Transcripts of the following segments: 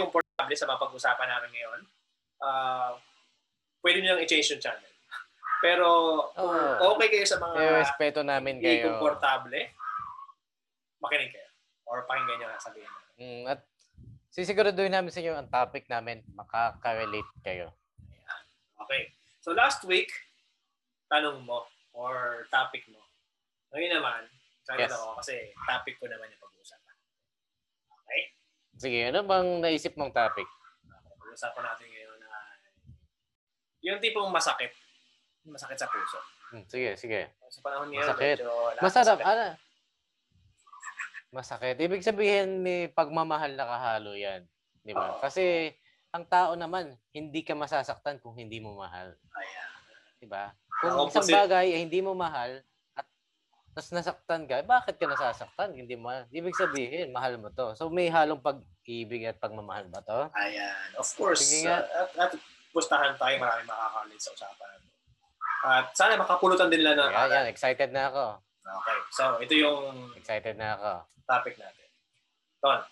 komportable sa mapag-usapan namin ngayon, pwede nyo lang i-change yung channel. Pero okay kayo sa mga respeto namin kayo, komportable, makinig kayo or pakinggan nyo na sabihin namin. At sisiguraduhin namin sa inyo ang topic namin, makaka-relate kayo. Ayan. Okay. So last week, tanong mo or topic mo. Ngayon naman, sagot ako kasi topic ko naman yung pag-uusapan. Okay? Sige, ano bang naisip mong topic? Pag-uusapan natin ngayon na yung tipong masakit. Masakit sa puso. Sige, sige. Sa panahon ngayon, masakit. Masarap. Ano? Masakit. Ibig sabihin, may pagmamahal na kahalo yan. Di ba? Kasi, ang tao naman, hindi ka masasaktan kung hindi mo mahal. Ayan. Di ba? Kung isang bagay, hindi mo mahal, at tas nasaktan ka, bakit ka nasasaktan? Hindi mo mahal. Ibig sabihin, mahal mo to. So, may halong pag-ibig at pagmamahal ba to? Ayan. Of course. Sige nga. At pustahan tayo, maraming makakalit sa usapan. At sana makapulutan din nila na. Ayan, excited na ako. Okay. So, ito yung excited na ako. Topic natin. Ton.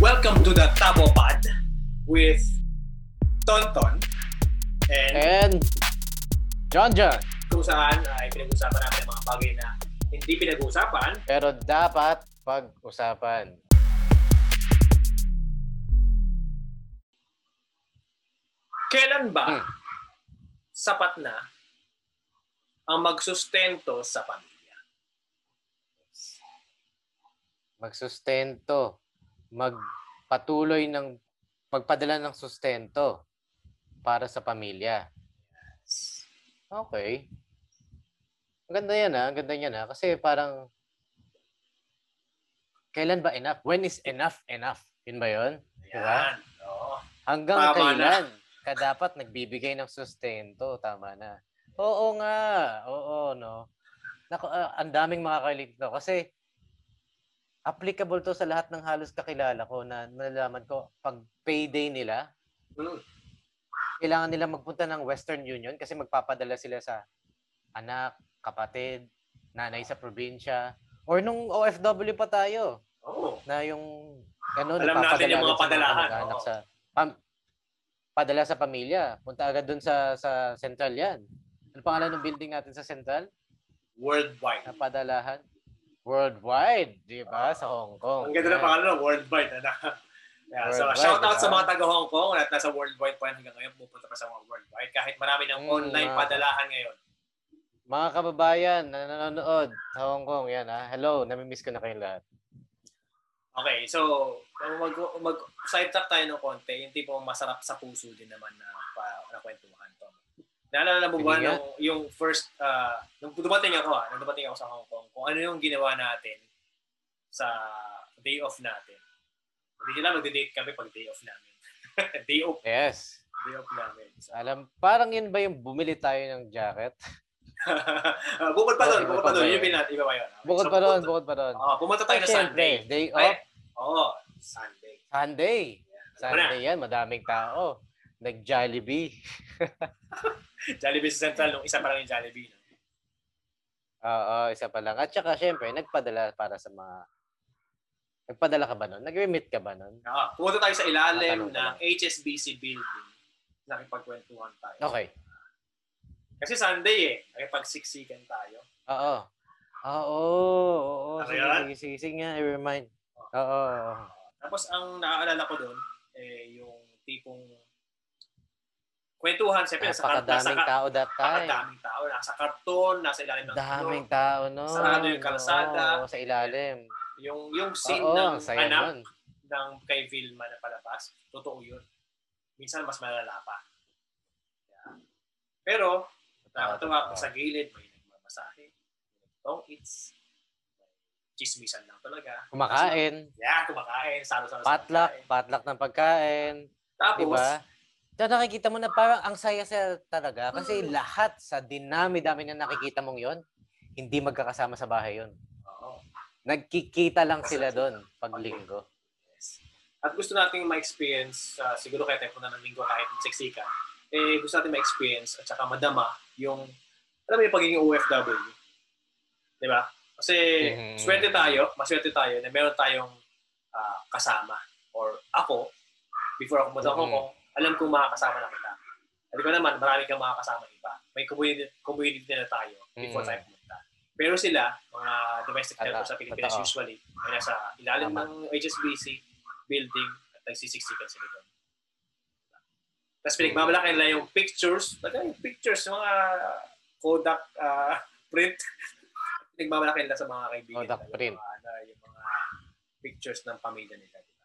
Welcome to the Tabo Pod with Ton-Ton and Jon-Jon. Kung saan ay pinag-usapan natin ang mga bagay na hindi pinag-usapan pero dapat pag-usapan. Kailan ba sapat na ang magsustento sa pamilya? Magsustento. Magpatuloy ng magpadala ng sustento para sa pamilya. Okay. Ang ganda yan ah. Ang ganda yan ah. Kasi parang kailan ba enough? When is enough enough? Yun ba yun? Diba? No. Hanggang tama kailan? Na. Dapat nagbibigay ng sustento, tama na. Oo nga, oo no. Naku, ang daming makaka-relate to kasi applicable to sa lahat ng halos kakilala ko na nalaman ko pag payday nila, kailangan nila magpunta ng Western Union kasi magpapadala sila sa anak, kapatid, nanay sa probinsya or nung OFW pa tayo. Oh. Na yung ano, alam natin yung mga padalahan. Anak sa padala sa pamilya. Punta agad doon sa Central yan. Ano pangalan ng building natin sa Central? Worldwide. Na padalahan. Worldwide, di ba? Sa Hong Kong. Ang ganda na pangalan ng Worldwide. Yeah, so, shout out sa mga taga-Hong Kong at nasa Worldwide pa hanggang ngayon. Pupunta pa sa mga Worldwide. Kahit marami ng online padalahan ngayon. Mga kababayan na nanonood sa Hong Kong, yan ha. Hello, namimiss ko na kayong lahat. Okay, so mag-sidetrack tayo ng konti. Yung tipong masarap sa puso din naman na nakwentuhan to. Naalala mo ba yung first, nung dumating ako sa Hong Kong, kung ano yung ginawa natin sa day off natin. Hindi nila mag-date kami pag day off namin. Day off. Yes. Day off namin. So, alam, parang yun ba yung bumili tayo ng jacket? Bukod pa doon. Bukod pa doon. Pumunta tayo na Sunday. Day off. Sunday. Yeah. Sunday yan. Madaming tao. Nag-Jollibee. Jollibee sa Central. Nung isa pa lang yung Jollibee. Oo, isa pa lang. At saka syempre, nagpadala para sa mga... Nagpadala ka ba nun? Nag-remit ka ba nun? Pumunta tayo sa ilalim ng HSBC building. Nakipagkwentuhan tayo. Okay. Kasi Sunday eh. Nakipagsiksikan tayo. Oo. Oo. Sige nga. I-remind. Oo. Tapos ang naaalala ko doon, eh, yung tipong kwentuhan. Siyempre, napakadaming tao that time. Napakadaming tao. Nasa karton, nasa ilalim ng daming tao, no? Sarado yung kalsada. Oo, sa ilalim. Yung scene ng anak ng kay Vilma na palabas, totoo yun. Minsan, mas malala pa. Pero, nakatawa ko sa gilid, may nagmamasahe, tongits, chismisan lang talaga. Kumakain. Kumakain. Salo-salo. Patlak ng pagkain. Tapos, diba? So, nakikita mo na parang ang saya-saya talaga kasi lahat sa dinami-dami na nakikita mong yon hindi magkakasama sa bahay yon. Oo. Nagkikita lang sila doon pag linggo. Yes. At gusto nating ma-experience, siguro kaya tayo na ng linggo kahit siksikan, eh gusto natin ma-experience at saka madama yung, alam mo yung pagiging OFW. Diba? Kasi swerte tayo, maswerte tayo na meron tayong kasama. Or ako, before ako mula Hong Kong, alam kong makakasama na kita. At ko naman, marami kang makakasama iba. May community na tayo before tayo pumunta. Pero sila, mga domestic helpers sa Pilipinas usually, ay nasa ilalim ng HSBC building at nagsisiksikan sila doon. Tapos pinagmamalaki nila yung pictures. Ba't yung pictures? Yung mga Kodak print. Pinagmamalaki nila sa mga kaibigan. Kodak print. Yung mga pictures ng pamilya nila. Diba?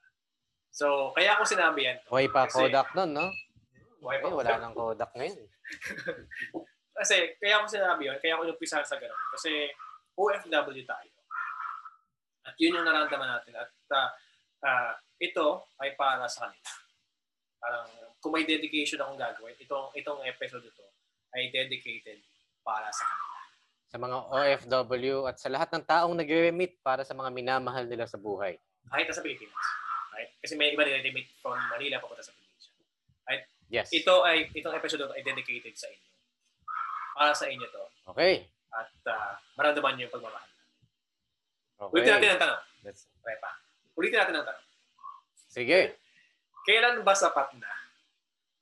So, kaya ako sinabi yan. Huwag pa Kodak nun, no? Ay, wala nang Kodak ngayon. Kasi, kaya ako sinabi yun, kaya ako nagpisahan sa ganun. Kasi, OFW tayo. At yun yung naramdaman natin. At ito ay para sa kanila. Parang, kung may dedication akong gagawin, itong episode ito ay dedicated para sa kanila. Sa mga OFW at sa lahat ng taong nag-remit para sa mga minamahal nila sa buhay. Kahit sa Pilipinas. Right? Kasi may iba nire-remit from Manila papunta sa Pilipinas. Yes. Itong episode ay dedicated sa inyo. Para sa inyo to. Okay. At maramdaman niyo yung pagmamahal. Okay. Ulitin natin ang tanong. Prepa. Ulitin natin ang tanong. Sige. Kailan ba sapat na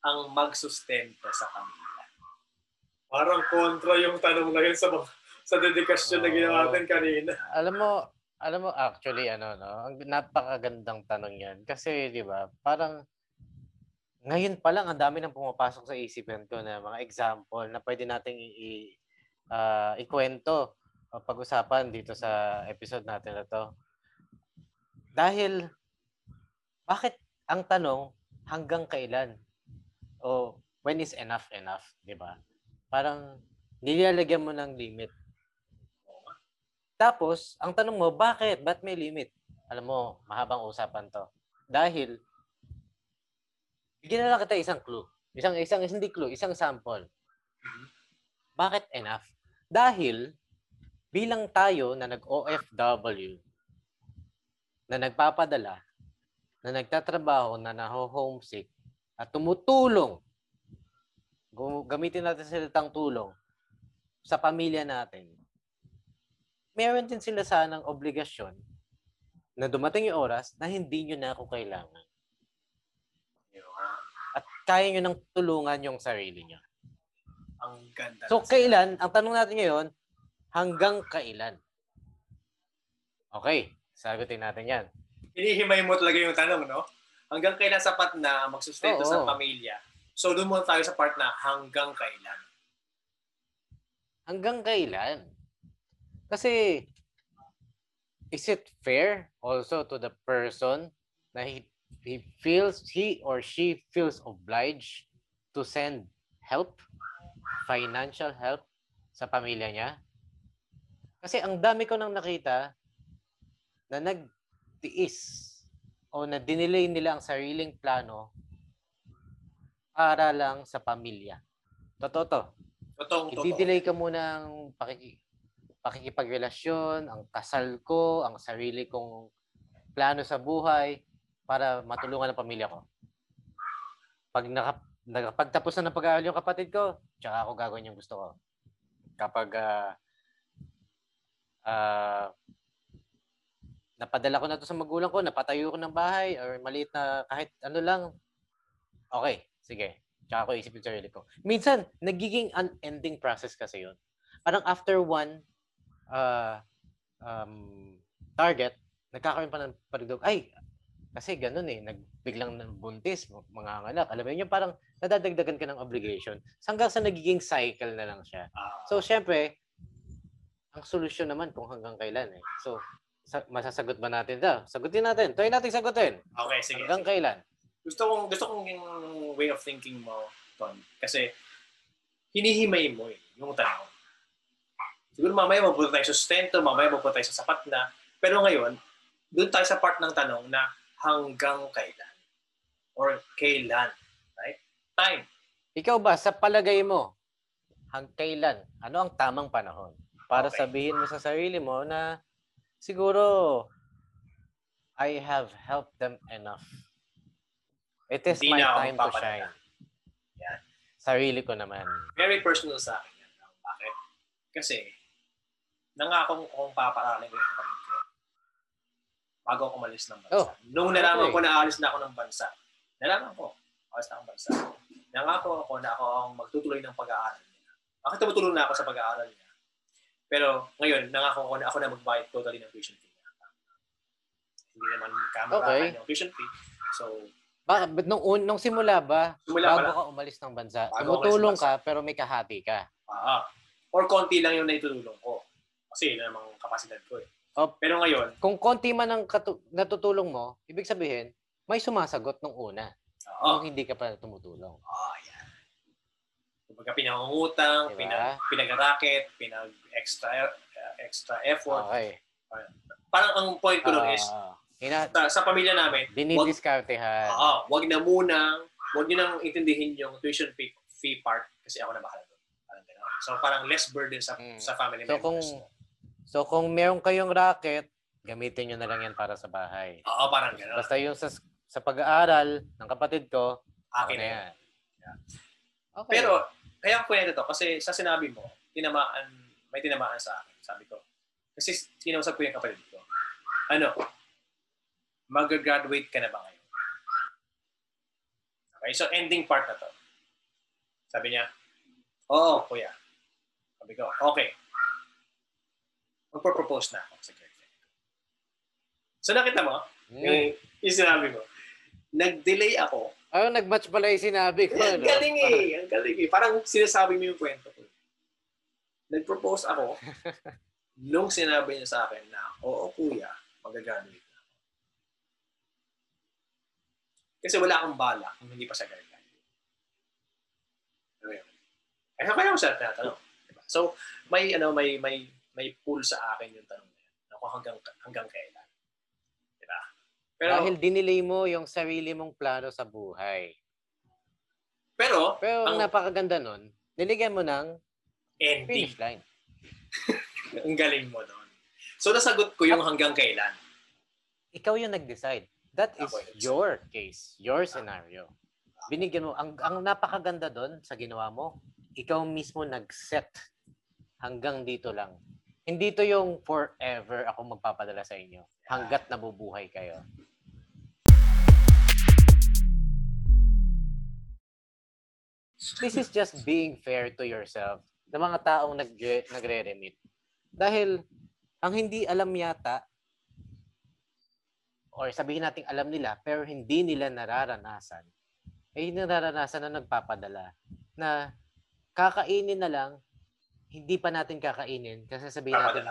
ang magsustenta sa pamilya? Parang kontra yung tanong na yun sa dedikasyon na ginawa natin kanina. Alam mo actually ang napakagandang tanong yan kasi 'di ba? Parang ngayon pa lang, ang dami nang pumapasok sa isipan ko na mga example na pwede nating ikwento o pag-usapan dito sa episode natin na to. Dahil, bakit ang tanong, hanggang kailan? O, when is enough? Diba? Parang, nilalagyan mo ng limit. Tapos, ang tanong mo, bakit? Ba't may limit? Alam mo, mahabang usapan to. Dahil, bigyan na lang kita isang clue. Isang sample. Bakit enough? Dahil bilang tayo na nag-OFW, na nagpapadala, na nagtatrabaho, na naho-homesick, at tumutulong, gamitin natin sila tang tulong sa pamilya natin, meron din sila sanang obligasyon na dumating yung oras na hindi nyo na ako kailangan. At kaya nyo nang tulungan yung sarili nyo. Ang ganda. So, kailan? Ang tanong natin ngayon, hanggang kailan? Okay, sagutin natin yan. Hinihimay mo talaga yung tanong, no? Hanggang kailan sapat na magsustento sa pamilya? So, doon muna tayo sa part na hanggang kailan. Hanggang kailan? Kasi, is it fair also to the person na he or she feels obliged to send help, financial help sa pamilya niya? Kasi ang dami ko nang nakita na nagtiis o na dinelay nila ang sariling plano para lang sa pamilya. Totoo. I-delay ka muna ng pakikipagrelasyon, ang kasal ko, ang sarili kong plano sa buhay, para matulungan ang pamilya ko. Pag nakapagtapos na ng pag-aaral yung kapatid ko, tsaka ako gagawin yung gusto ko. Kapag napadala ko na to sa magulang ko, napatayo ko ng bahay, or maliit na kahit ano lang, okay, sige. Tsaka ako isipin sa sarili ko. Minsan, nagiging unending process kasi yun. Parang after one target, nagkakaroon pa ng parigdog, ay, kasi ganun nagbiglang buntis, mga anak. Alam mo yun, parang nadadagdagan ka ng obligation hanggang sa nagiging cycle na lang siya. So, syempre, ang solusyon naman kung hanggang kailan. So, masasagot ba natin ito? Sagutin natin. Try natin sagutin. Okay, sige. Hanggang kailan. Gusto kong yung way of thinking mo, Ton. Kasi, hinihimay mo yung tao. Siguro mamaya mapunta tayo sa sustento, mamaya mapunta tayo sa sapat na. Pero ngayon, doon tayo sa part ng tanong na hanggang kailan or kailan, right? Time. Ikaw ba, sa palagay mo, kailan? Ano ang tamang panahon? Para sabihin mo sa sarili mo na siguro I have helped them enough. It is my time to shine. Yan. Sarili ko naman. Very personal sa akin yan. Bakit? Kasi nangako akong papaaraling ko yung kapatid ko. bago ako umalis ng bansa. Oh, nung nalaman ko na aalis na ako ng bansa, nalaman ko, aalis na ako ng bansa. Nangako ako na ako ang magtutuloy ng pag-aaral niya. Bakit tumutulong na ako sa pag-aaral niya? Pero ngayon, nangako ako na magbayad totally ng tuition fee niya. Hindi naman kamarahan ng tuition fee. So, but nung simula ba, bago ka umalis ng bansa, tumutulong ka pero may kahati ka? Or konti lang yung naitutulong ko. Kasi yun namang kapasidad ko eh. Oh, pero ngayon, kung konti man ang natutulong mo, ibig sabihin, may sumasagot nung una. Kung hindi ka pa tumutulong. Yan. Kumbaga pinangungutang, diba? pinag-racket, pinag-extra effort. Okay. Parang ang point ko doon is, sa pamilya namin, dinidiskartehan. Wag na munang, wag nyo nang intindihin yung tuition fee part kasi ako na bahala doon. So parang less burden sa family members. So kung meron kayong racket, gamitin nyo na lang yan para sa bahay. Oo, parang gano'n. Basta yung sa pag-aaral ng kapatid ko, akin na yan. Yeah. Okay. Pero, kaya ang kwento to, kasi sa sinabi mo, may tinamaan sa akin, sabi ko. Kasi kinausap ko yung kapatid ko. Ano, mag-graduate ka na ba ngayon? Okay, so ending part na to. Sabi niya, oo, kuya. Sabi ko, okay. Magpo-propose na ako sa girlfriend. So nakita mo, yung sinabi mo, nag-delay ako. Nag-match pala yung sinabi ko. Ang galing eh. Ang galing eh. Parang sinasabi mo yung kwento ko. Nag-propose ako nung sinabi niya sa akin na, oo kuya, mag-graduate na ako. Kasi wala akong balak kung hindi pa siya graduate. Okay. Kaya ako siya tinatanong. Diba? So, may pull sa akin yung tanong na yun. Hanggang kailan? Diba? Pero, dahil dinilay mo yung sarili mong plano sa buhay. Pero ang napakaganda nun, niligyan mo ng ending. Finish line. Ang galing mo nun. So nasagot ko yung hanggang kailan. Ikaw yung nag-decide. That is your case, your scenario. Binigyan mo. Ang napakaganda dun sa ginawa mo, ikaw mismo nag-set hanggang dito lang. Hindi to yung forever ako magpapadala sa inyo hanggat nabubuhay kayo. This is just being fair to yourself ng mga taong nagre-remit. Dahil ang hindi alam yata or sabihin nating alam nila pero hindi nila nararanasan ay nararanasan na nagpapadala na kakainin na lang. Hindi pa natin kakainin kasi sabihin natin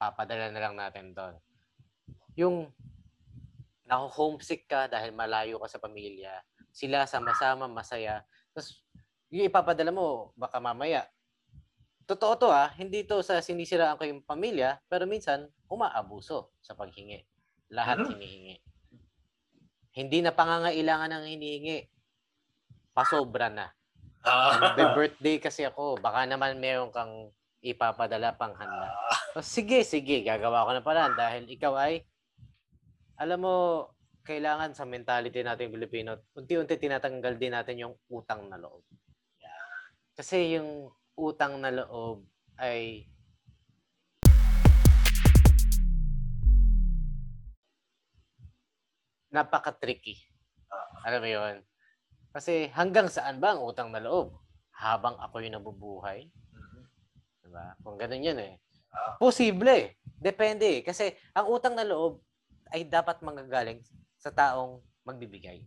papadala na lang natin doon. Yung na-homesick ka dahil malayo ka sa pamilya, sila sama-sama masaya. Tapos yung ipapadala mo baka mamaya. Totoo to hindi to sa sinisiraan ko yung pamilya, pero minsan umaabuso sa paghingi. Lahat hinihingi. Hindi na pangangailangan ng hinihingi. Pasobra na. Birthday kasi ako. Baka naman meron kang ipapadala pang handa. Sige. Gagawa ko na paraan dahil ikaw ay alam mo, kailangan sa mentality natin Pilipino, unti-unti tinatanggal din natin yung utang na loob. Kasi yung utang na loob ay napaka-tricky. Alam mo yun? Kasi hanggang saan ba ang utang na loob? Habang ako yung nabubuhay? Diba? Kung ganun yun eh. Posible. Depende. Kasi ang utang na loob ay dapat manggagaling sa taong magbibigay.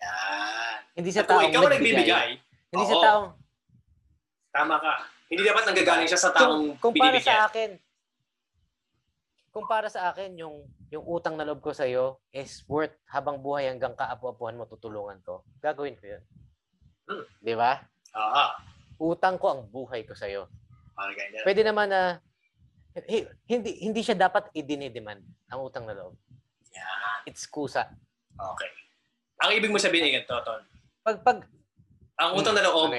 Yan. Hindi sa taong ikaw nagbibigay. Hindi sa taong... Tama ka. Hindi dapat nanggagaling siya sa taong kung binibigyan. Kung para sa akin, yung utang na loob ko sa'yo is worth habang buhay hanggang kaapu-apuhan mo tutulungan ko, gagawin ko yun. Di ba? Utang ko ang buhay ko sa'yo. Pwede naman na hindi siya dapat idinidemand ang utang na loob. Yeah. It's kusa. Okay. Ang ibig mo sabihin ay ganito, Ton. Pag ang utang na loob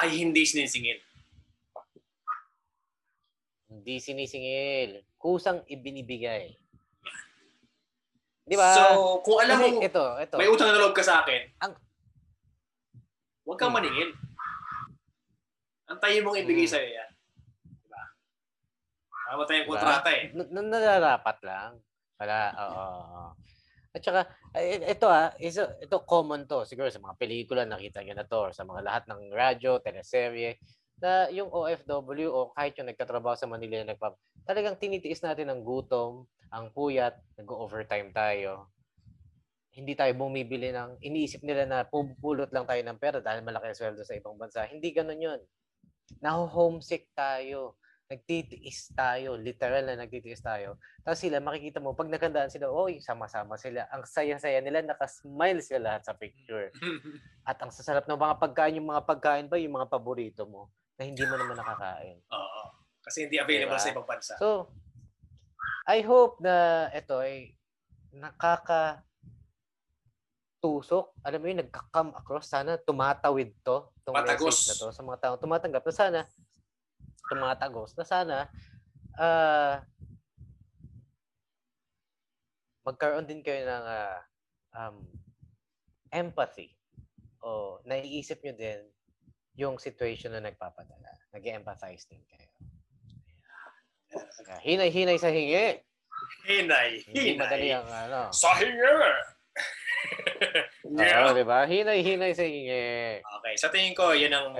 ay hindi sinisingil. Hindi sinisingil. Kusang ibinibigay. Di ba? So, kung alam mo, ito. May utang na loob ka sa akin, huwag kang maningil. Antayin mong ibigay sa'yo yan. Di ba? Wala tayong kontrata eh. Nararapat lang. Wala, oo. At saka, ito common to. Siguro sa mga pelikula nakita nyo na to. Or sa mga lahat ng radyo, teleserye. Na yung OFW o kahit yung nagtatrabaho sa Manila na talagang tinitiis natin ang gutom, ang puyat, nag-overtime tayo. Hindi tayo bumibili ng, iniisip nila na pupulot lang tayo ng pera dahil malaki ang sweldo sa ibang bansa. Hindi ganun yun. Naho-homesick tayo. Nagtitiis tayo. Literal na nagtitiis tayo. Tapos sila, makikita mo, pag nagandaan sila, oy, sama-sama sila. Ang saya-saya nila, nakasmile sila lahat sa picture. At ang sasarap ng mga pagkain, yung mga pagkain ba, yung mga paborito mo na hindi mo naman nakakain. Oo. Kasi hindi available sa ibang bansa. So, I hope na ito ay nakakatusok. Alam mo yun, nagka-come across. Sana tumatawid to. Matagos. Na to, sa mga taong tumatanggap. Na sana, tumatagos. Na sana, magkaroon din kayo ng empathy. O, naiisip nyo din yung situation na nagpapadala. Nag-empathize din kayo. Hinay-hinay sa hingi. Hinay-hinay. Madali ang ano. Sa hingi! Yeah. Oo, diba? Hinay-hinay sa hingi. Okay. Sa tingin ko, yun ang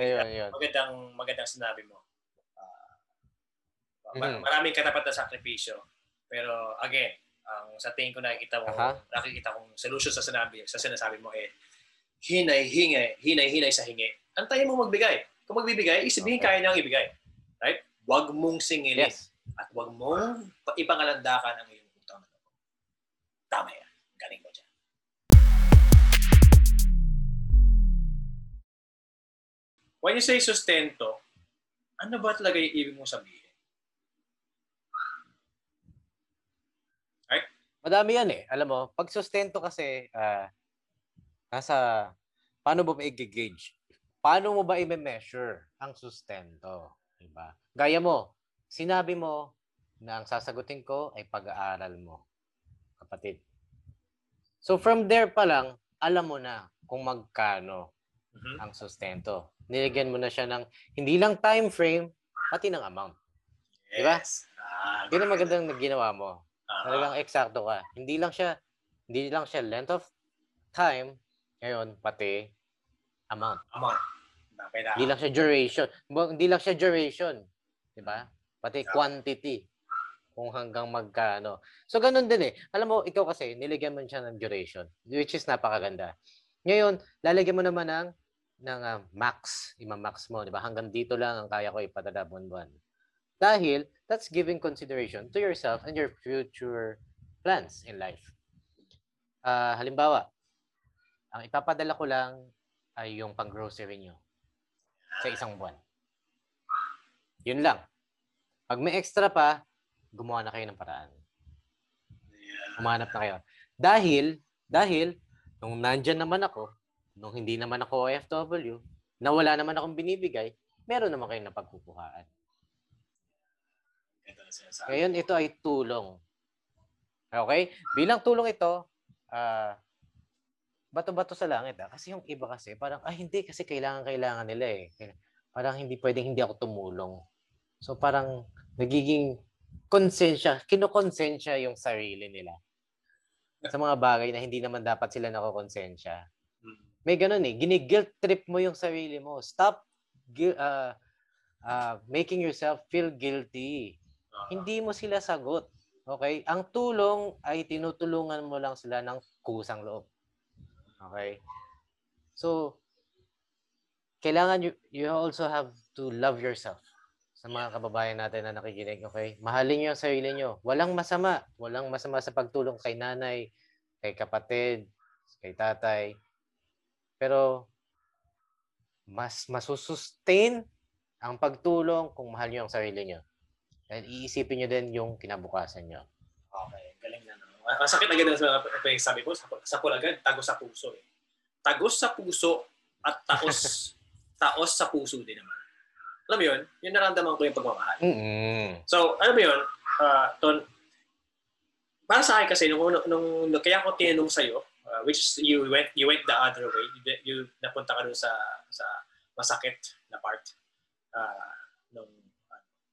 magandang sinabi mo. Maraming katapat na sakripisyo. Pero again, sa tingin ko nakikita kong solution sa sinasabi mo eh, hinay-hinay sa hingi. Antayin mo magbigay. Kung magbibigay, isabihin kaya niyang ibigay. Right? Huwag mong singilin. Yes. At huwag mong ipangalandakan ang iyong utang na loob. Tama yan. Galing mo dyan. When you say sustento, ano ba talaga yung ibig mong sabihin? Right? Madami yan eh. Alam mo, pag sustento kasi, paano mo ba i-gauge? Paano mo ba i-measure ang sustento? Diba? Gaya mo, sinabi mo na ang sasagutin ko ay pag-aaral mo, kapatid. So from there pa lang, alam mo na kung magkano ang sustento. Nilagyan mo na siya ng hindi lang time frame, pati ng amount. Diba? Yes. Hindi na magandang ginawa mo. Talagang eksakto ka. Hindi lang siya length of time, ngayon, pati amount. Hindi lang siya duration. Diba? Pati quantity. Kung hanggang magkano. So, ganun din eh. Alam mo, ikaw kasi, niligyan mo siya ng duration. Which is napakaganda. Ngayon, lalagyan mo naman ng max. Ima-max mo. Diba? Hanggang dito lang ang kaya ko ipadala buwan-buwan. Dahil, that's giving consideration to yourself and your future plans in life. Halimbawa, ang ipapadala ko lang ay yung pang-grocery nyo sa isang buwan. Yun lang. Pag may extra pa, gumawa na kayo ng paraan. Umanap na kayo. Dahil, nung nandyan naman ako, nung hindi naman ako OFW, na wala naman akong binibigay, meron naman kayong napagkukuhaan. Ngayon, ito ay tulong. Okay? Bilang tulong ito, bato-bato sa langit kasi yung iba kasi parang hindi kasi kailangan nila eh. Parang hindi pwedeng hindi ako tumulong. So parang nagiging kinokonsensya yung sarili nila. Sa mga bagay na hindi naman dapat sila nakokonsensya. May ganun eh, gini-guilt trip mo yung sarili mo. Stop making yourself feel guilty. Hindi mo sila sagot. Okay? Ang tulong ay tinutulungan mo lang sila ng kusang loob. Okay? So, kailangan you also have to love yourself. Sa mga kababayan natin na nakikinig, okay? Mahalin nyo ang sarili nyo. Walang masama. Walang masama sa pagtulong kay nanay, kay kapatid, kay tatay. Pero, mas masusustain ang pagtulong kung mahal nyo ang sarili nyo. Dahil iisipin nyo din yung kinabukasan nyo. Okay. Galing na. Masakit agad na sabi ko, sakul agad, tagos sa puso eh. Tagos sa puso at taos sa puso din naman. Alam mo yun? Yung naramdaman ko yung pagmamahal. Mm-hmm. So, alam mo yun, Ton, para sa akin kasi, nung kaya ko tinanong sa'yo, which you went the other way, you napunta ka doon sa masakit na part.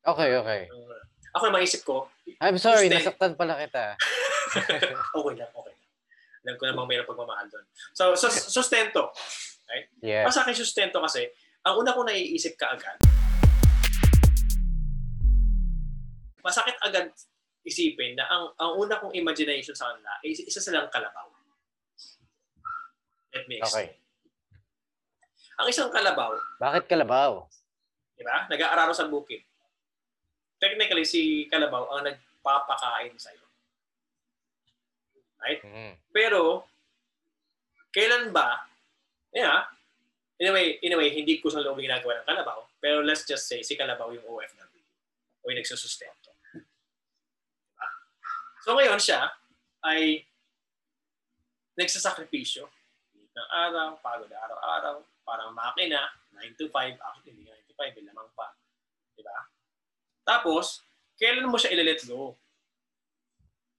Okay. Ako naman isip ko. I'm sorry, nasaktan pala kita. Okay lang, okay lang. Alam ko namang mayroong pagmamahal doon. So, sustento. Right? Yeah. Para sa akin, sustento kasi, ang una ko naiisip ka agad, masakit agad isipin na ang una kong imagination sa kanila ay isa silang kalabaw. Let me explain. Okay. Ang isang kalabaw. Bakit kalabaw? Diba? Nag-aararo sa bukid. Technically, si kalabaw ang nagpapakain sa'yo. Right? Mm-hmm. Pero, kailan ba, yeah, in a way, hindi ko sa loob ginagawa ng kalabaw, pero let's just say, si kalabaw yung OFW. O yung nagsusustento. Diba? So ngayon siya, ay nagsasakripisyo. Hindi ng araw, pagod araw-araw, parang makina, 9 to 5, actually, hindi 9 to 5, may lamang pa. Diba? Tapos, kailan mo siya ilalet go?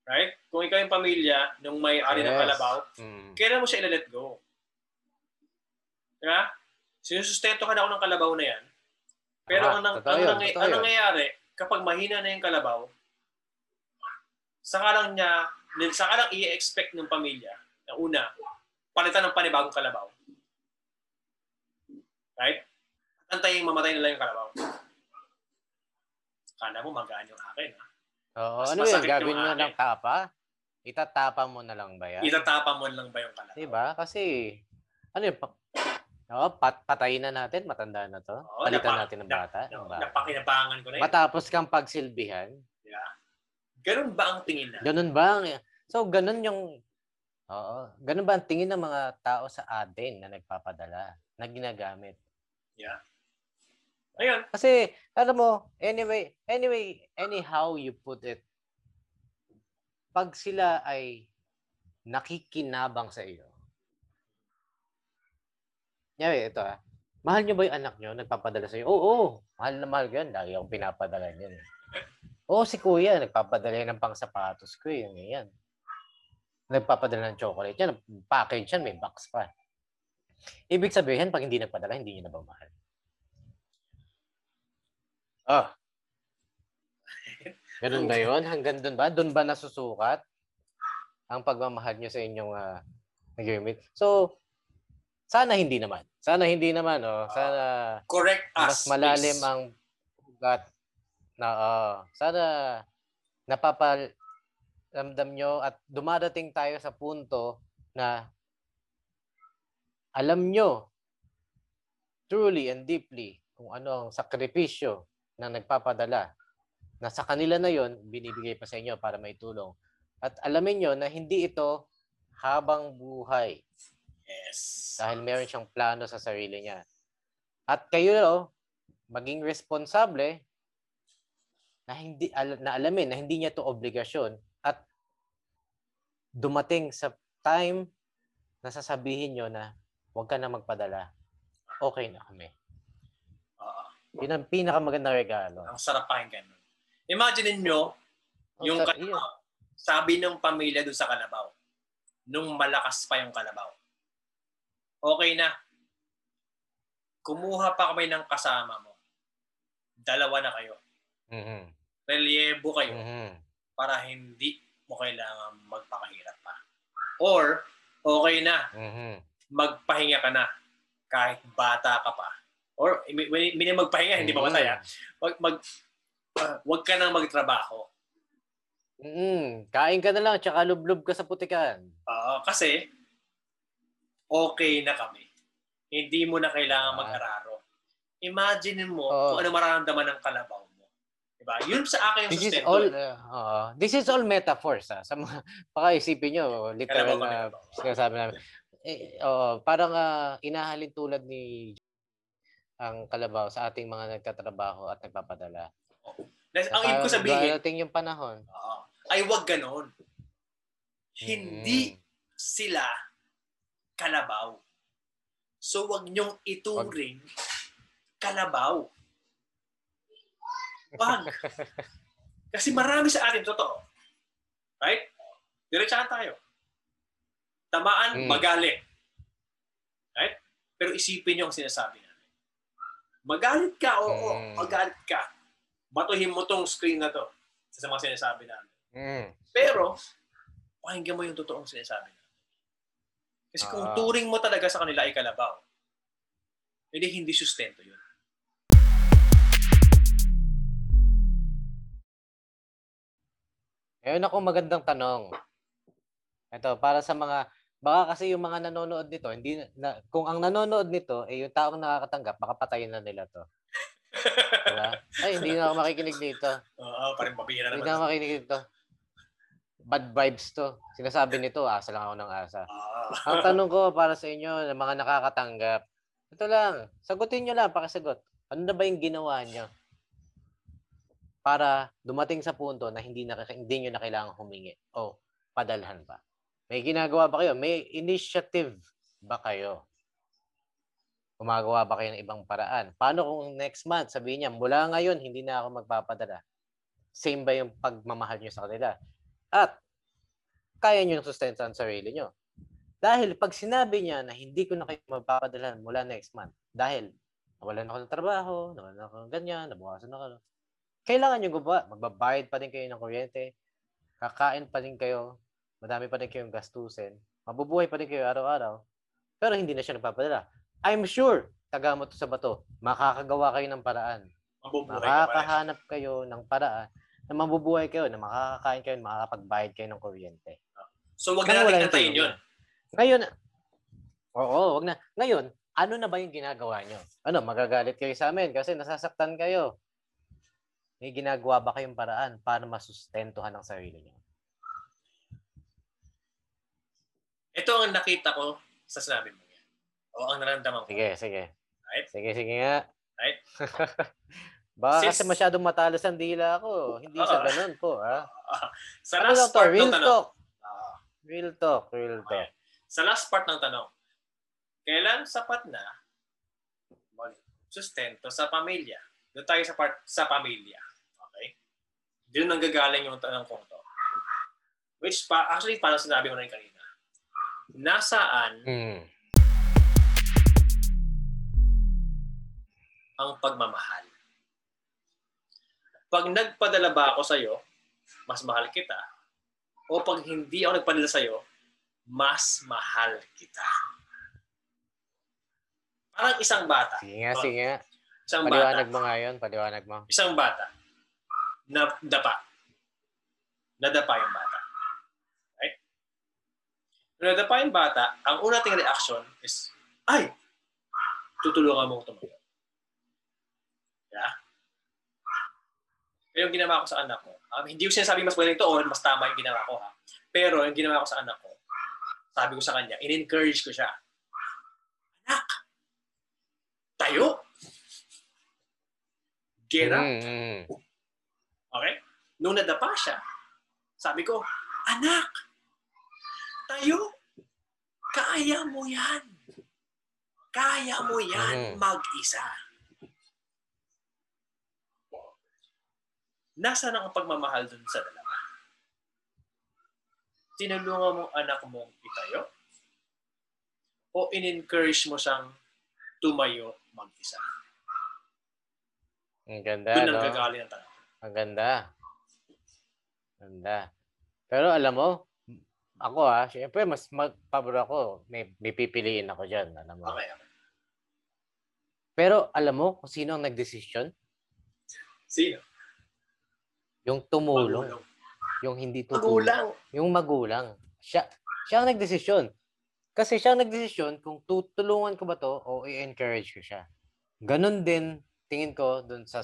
Right? Kung ikaw yung pamilya nung may-ari ng kalabaw, kailan mo siya ilalet go? Diba? Sinusustento ka na ako ng kalabaw na yan. Pero ang nangyayari, kapag mahina na yung kalabaw, saka lang i-expect ng pamilya na una, palitan ng panibagong kalabaw. Right? Antayin yung mamatay nila yung kalabaw. Kala mo magaan yung akin, ha? Oo, ano yun? Gawin mo ng tapa? Itatapa mo na lang ba yan? Itatapa mo na lang ba yung kalabaw? Diba? Kasi, ano yun? Patayin na natin, matanda na to. Oo, palitan natin ng bata. Napakinabangan ko na yun. Matapos kang pagsilbihan. Yeah. Ganun ba ang tingin na? Ganun ba? So, ganun yung... Oo. Ganun ba ang tingin ng mga tao sa atin na nagpapadala, na ginagamit? Yeah. Ayan. Kasi, alam mo, anyhow you put it, pag sila ay nakikinabang sa iyo. Ngayon, ito ah. Mahal nyo ba yung anak nyo? Nagpapadala sa iyo? Oo, mahal na mahal ko yan. Lagi akong pinapadala yan. Oo, si kuya, nagpapadala yan ng pang-sapatos ko. Yung yan. Nagpapadala ng chocolate yan. Package yan, may box pa. Ibig sabihin, pag hindi nagpadala, hindi nyo na ba mahal? Ah. Ganun ba yun? Hanggang doon ba? Doon ba nasusukat ang pagmamahal nyo sa inyong nag-remit? So, sana hindi naman. Sana hindi naman. Oh. Sana correct us, mas malalim please. Ang ugat na sana napaparamdam nyo at dumadating tayo sa punto na alam nyo truly and deeply kung ano ang sakripisyo na nagpapadala, na sa kanila na yon binibigay pa sa inyo para may tulong. At alamin nyo na hindi ito habang buhay. Yes. Dahil meron siyang plano sa sarili niya. At kayo, maging responsable na alamin na hindi niya ito obligasyon at dumating sa time na sasabihin nyo na huwag ka na magpadala. Okay na kami. Yun ang pinakamagandang regalo. Ang sarap pakinggan. Imagine nyo, yung kalabaw, sabi ng pamilya doon sa kalabaw, nung malakas pa yung kalabaw. Okay na. Kumuha pa kami ng kasama mo. Dalawa na kayo. Mm-hmm. Reliebo kayo. Mm-hmm. Para hindi mo kailangan magpakahirap pa. Or, okay na. Mm-hmm. Magpahinga ka na. Kahit bata ka pa. Or minimum magpahinga, hindi pa mataya. Wag ka nang magtrabaho. Kain ka na lang, tsaka lublub ka sa putikan. Kasi, okay na kami. Hindi mo na kailangan mag-araro. Imagine mo kung ano mararamdaman ng kalabaw mo. Diba? Yun sa akin yung sustento. This is all metaphors. Sa mga, baka isipin nyo, literal na sinasabi namin. Parang inahalin tulad ni ang kalabaw sa ating mga nagtatrabaho at nagpapadala. Ang ibig ko sabihin, darating yung panahon. Ay wag ganoon. Hindi sila kalabaw. So wag niyong ituring kalabaw. Kasi marami sa atin, totoo. Right? Diretsahan tayo. Tamaan, magalit. Right? Pero isipin niyo ang sinasabi. Magalit ka, oo. Magalit ka. Batuhin mo tong screen na to. sa mga sinasabi namin. Pero, pakinggan mo yung totoong sinasabi namin. Kasi kung turing mo talaga sa kanila ay kalabaw, hindi sustento yun. Ayun ako, magandang tanong. Ito, para sa mga, baka kasi yung mga nanonood nito, hindi na, kung ang nanonood nito, eh yung taong nakakatanggap, baka patayin na nila to. Diba? Ay, hindi na ako makikinig dito. Oo, parang babira naman. Hindi na ako makikinig dito. Bad vibes to. Sinasabi nito, asa lang ako ng asa. Ang tanong ko para sa inyo, mga nakakatanggap, ito lang, sagutin nyo lang, pakisagot. Ano na ba yung ginawa nyo para dumating sa punto na hindi nyo na kailangan humingi o padalhan pa? May ginagawa ba kayo? May initiative ba kayo? Gumagawa ba kayo ng ibang paraan? Paano kung next month sabihin niya, mula ngayon hindi na ako magpapadala? Same ba yung pagmamahal nyo sa kanila? At kaya nyo sustento ang sarili nyo? Dahil pag sinabi niya na hindi ko na kayo magpapadala mula next month, dahil nawalan ako ng trabaho, nawalan ako ng ganyan, nabukasan ako, kailangan nyo guba, magbabayad pa din kayo ng kuryente, kakain pa din kayo, madami pa din kayong gastusin, mabubuhay pa din kayo araw-araw, pero hindi na siya nagpapadala. I'm sure, tagamot sa bato, makakagawa kayo ng paraan. Makakahanap kayo ng paraan na mabubuhay kayo, na makakakain kayo, makakapagbayad kayo ng kuryente. So, wag na natin hintayin yun. Ngayon, oo, wag na. Ngayon, ano na ba yung ginagawa nyo? Ano, magagalit kayo sa amin kasi nasasaktan kayo. May ginagawa ba kayong paraan para masustentuhan ang sarili niyo? Ito ang nakita ko sa sinabi mo yan. O ang nararamdaman ko. Sige. Right? Sige nga. Right? Baka kasi masyadong matalas ang dila ko. Hindi sa ganun po. Ha? Sa ano last part ng tanong. Real talk. Okay. Sa last part ng tanong, kailan sapat na sustento sa pamilya? Doon tayo sa part sa pamilya. Okay? Doon nang gagaling yung tanong ko to. Which, actually, parang sinabi ko na rin kanina. Nasaan ang pagmamahal? Pag nagpadala ba ako sa'yo, mas mahal kita. O pag hindi ako nagpadala sa'yo, mas mahal kita. Parang isang bata. Sige nga. Isang paliwanag bata. Paliwanag mo. Isang bata. Nadapa yung bata. Right? Nadapa yung bata, ang una ting reaction is, ay! Tutulungan mo tumayo. Yeah? Pero yung ginawa ko sa anak ko, hindi ko sinasabi mas magaling to o mas tama yung ginawa ko ha. Pero yung ginawa ko sa anak ko, sabi ko sa kanya, in-encourage ko siya. Anak! Tayo! Get up. Okay? Nung nadapa siya, sabi ko, anak, tayo, kaya mo yan. Kaya mo yan mag-isa. Nasaan ang pagmamahal dun sa dalawa? Tinulungan mo anak mong itayo? O in-encourage mo siyang tumayo mag-isa? Ang ganda, no? Ang ganda. Pero alam mo, ako syempre mas pabor ako. May pipiliin ako dyan, alam mo. Okay. Pero alam mo kung sino ang nagdesisyon? Sino? Yung tumulong. Magulang. Yung hindi tutulong. Yung magulang. Siya ang nagdesisyon. Kasi siya ang nagdesisyon kung tutulungan ko ba to o i-encourage ko siya. Ganon din tingin ko doon sa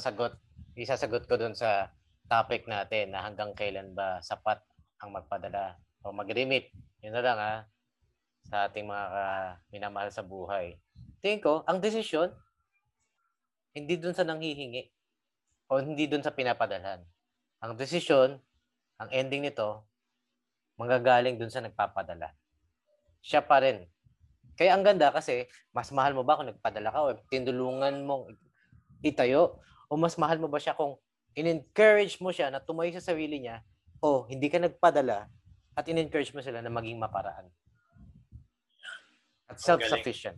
isasagot ko doon sa topic natin na hanggang kailan ba sapat ang magpadala o mag-remit. Yun na lang sa ating mga minamahal sa buhay. Tingin ko, ang desisyon, hindi doon sa nanghihingi o hindi doon sa pinapadalan. Ang desisyon, ang ending nito, manggagaling doon sa nagpapadala. Siya pa rin. Kaya ang ganda kasi, mas mahal mo ba kung nagpadala ka o tinulungan mong itayo? O mas mahal mo ba siya kung in-encourage mo siya na tumayo sa sarili niya o hindi ka nagpadala at in-encourage mo sila na maging maparaan? At self-sufficient.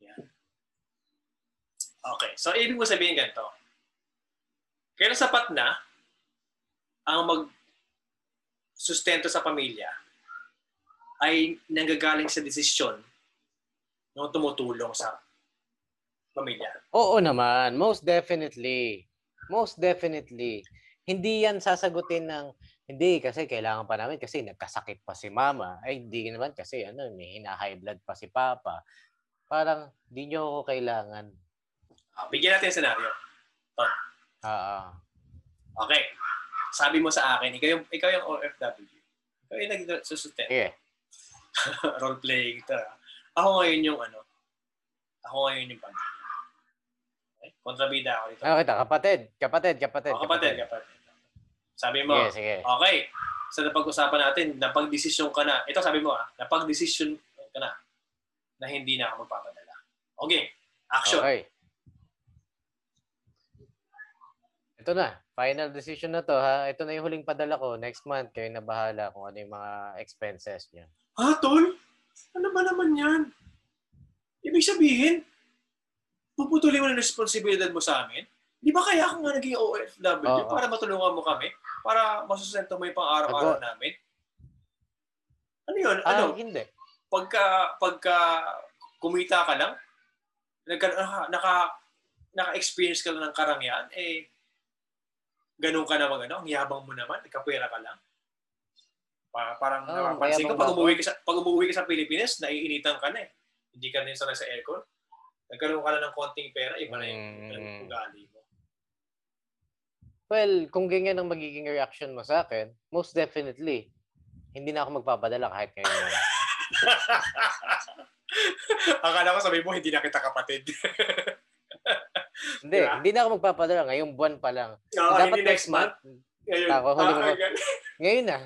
Yeah. Okay. So, ibig mo sabihin ganito. Kailan sapat na ang magsustento sa pamilya ay nanggagaling sa desisyon ng tumutulong sa pamilya. Oo naman, most definitely. Most definitely. Hindi yan sasagutin ng hindi kasi kailangan pa namin kasi nagkasakit pa si mama. Ay hindi naman kasi ano, may hina-high blood pa si papa. Parang di nyo ako kailangan. Bigyan natin yung senaryo. Okay. Sabi mo sa akin, ikaw yung OFW. Ikaw yung nagsusustento. Yeah. Role-playing. Ako ngayon yung pamilya. Okay? Kontrabida ako dito. Ano kita? Kapatid. Sabi mo, yeah, okay, sa napag-usapan natin, napag-desisyon ka na. Ito sabi mo, napag-desisyon ka na na hindi na ako magpapadala. Okay, action. Okay. Ito na, final decision na to ha. Ito na yung huling padala ko. Next month, kayo na bahala kung ano yung mga expenses niya. Ha, Tol? Ano ba naman yan? Ibig sabihin, puputulin mo na responsibilidad mo sa amin? Di ba kaya ako nga naging OFW para matulungan mo kami? Para masusustento mo yung pang-araw-araw namin? Ano yun? Ano? Hindi. Pagka kumita ka lang, naka-experience ka lang ng karangyan, eh, ganun ka naman, ang yabang mo naman, kapwera ka lang. Parang napapansin ko, pag umuwi ka sa Pilipinas, naiinitan ka na eh. Hindi ka na sanay sa aircon. Nagkaroon ka na ng konting pera, iba na yung ugali mo. Well, kung ganyan ang magiging reaction mo sa akin, most definitely, hindi na ako magpapadala kahit ngayon. Akala ko sabi mo, hindi na kita kapatid. Hindi, yeah. Hindi na ako magpapadala. Ngayong buwan pa lang. Dapat next month. Ngayon. Ngayon na.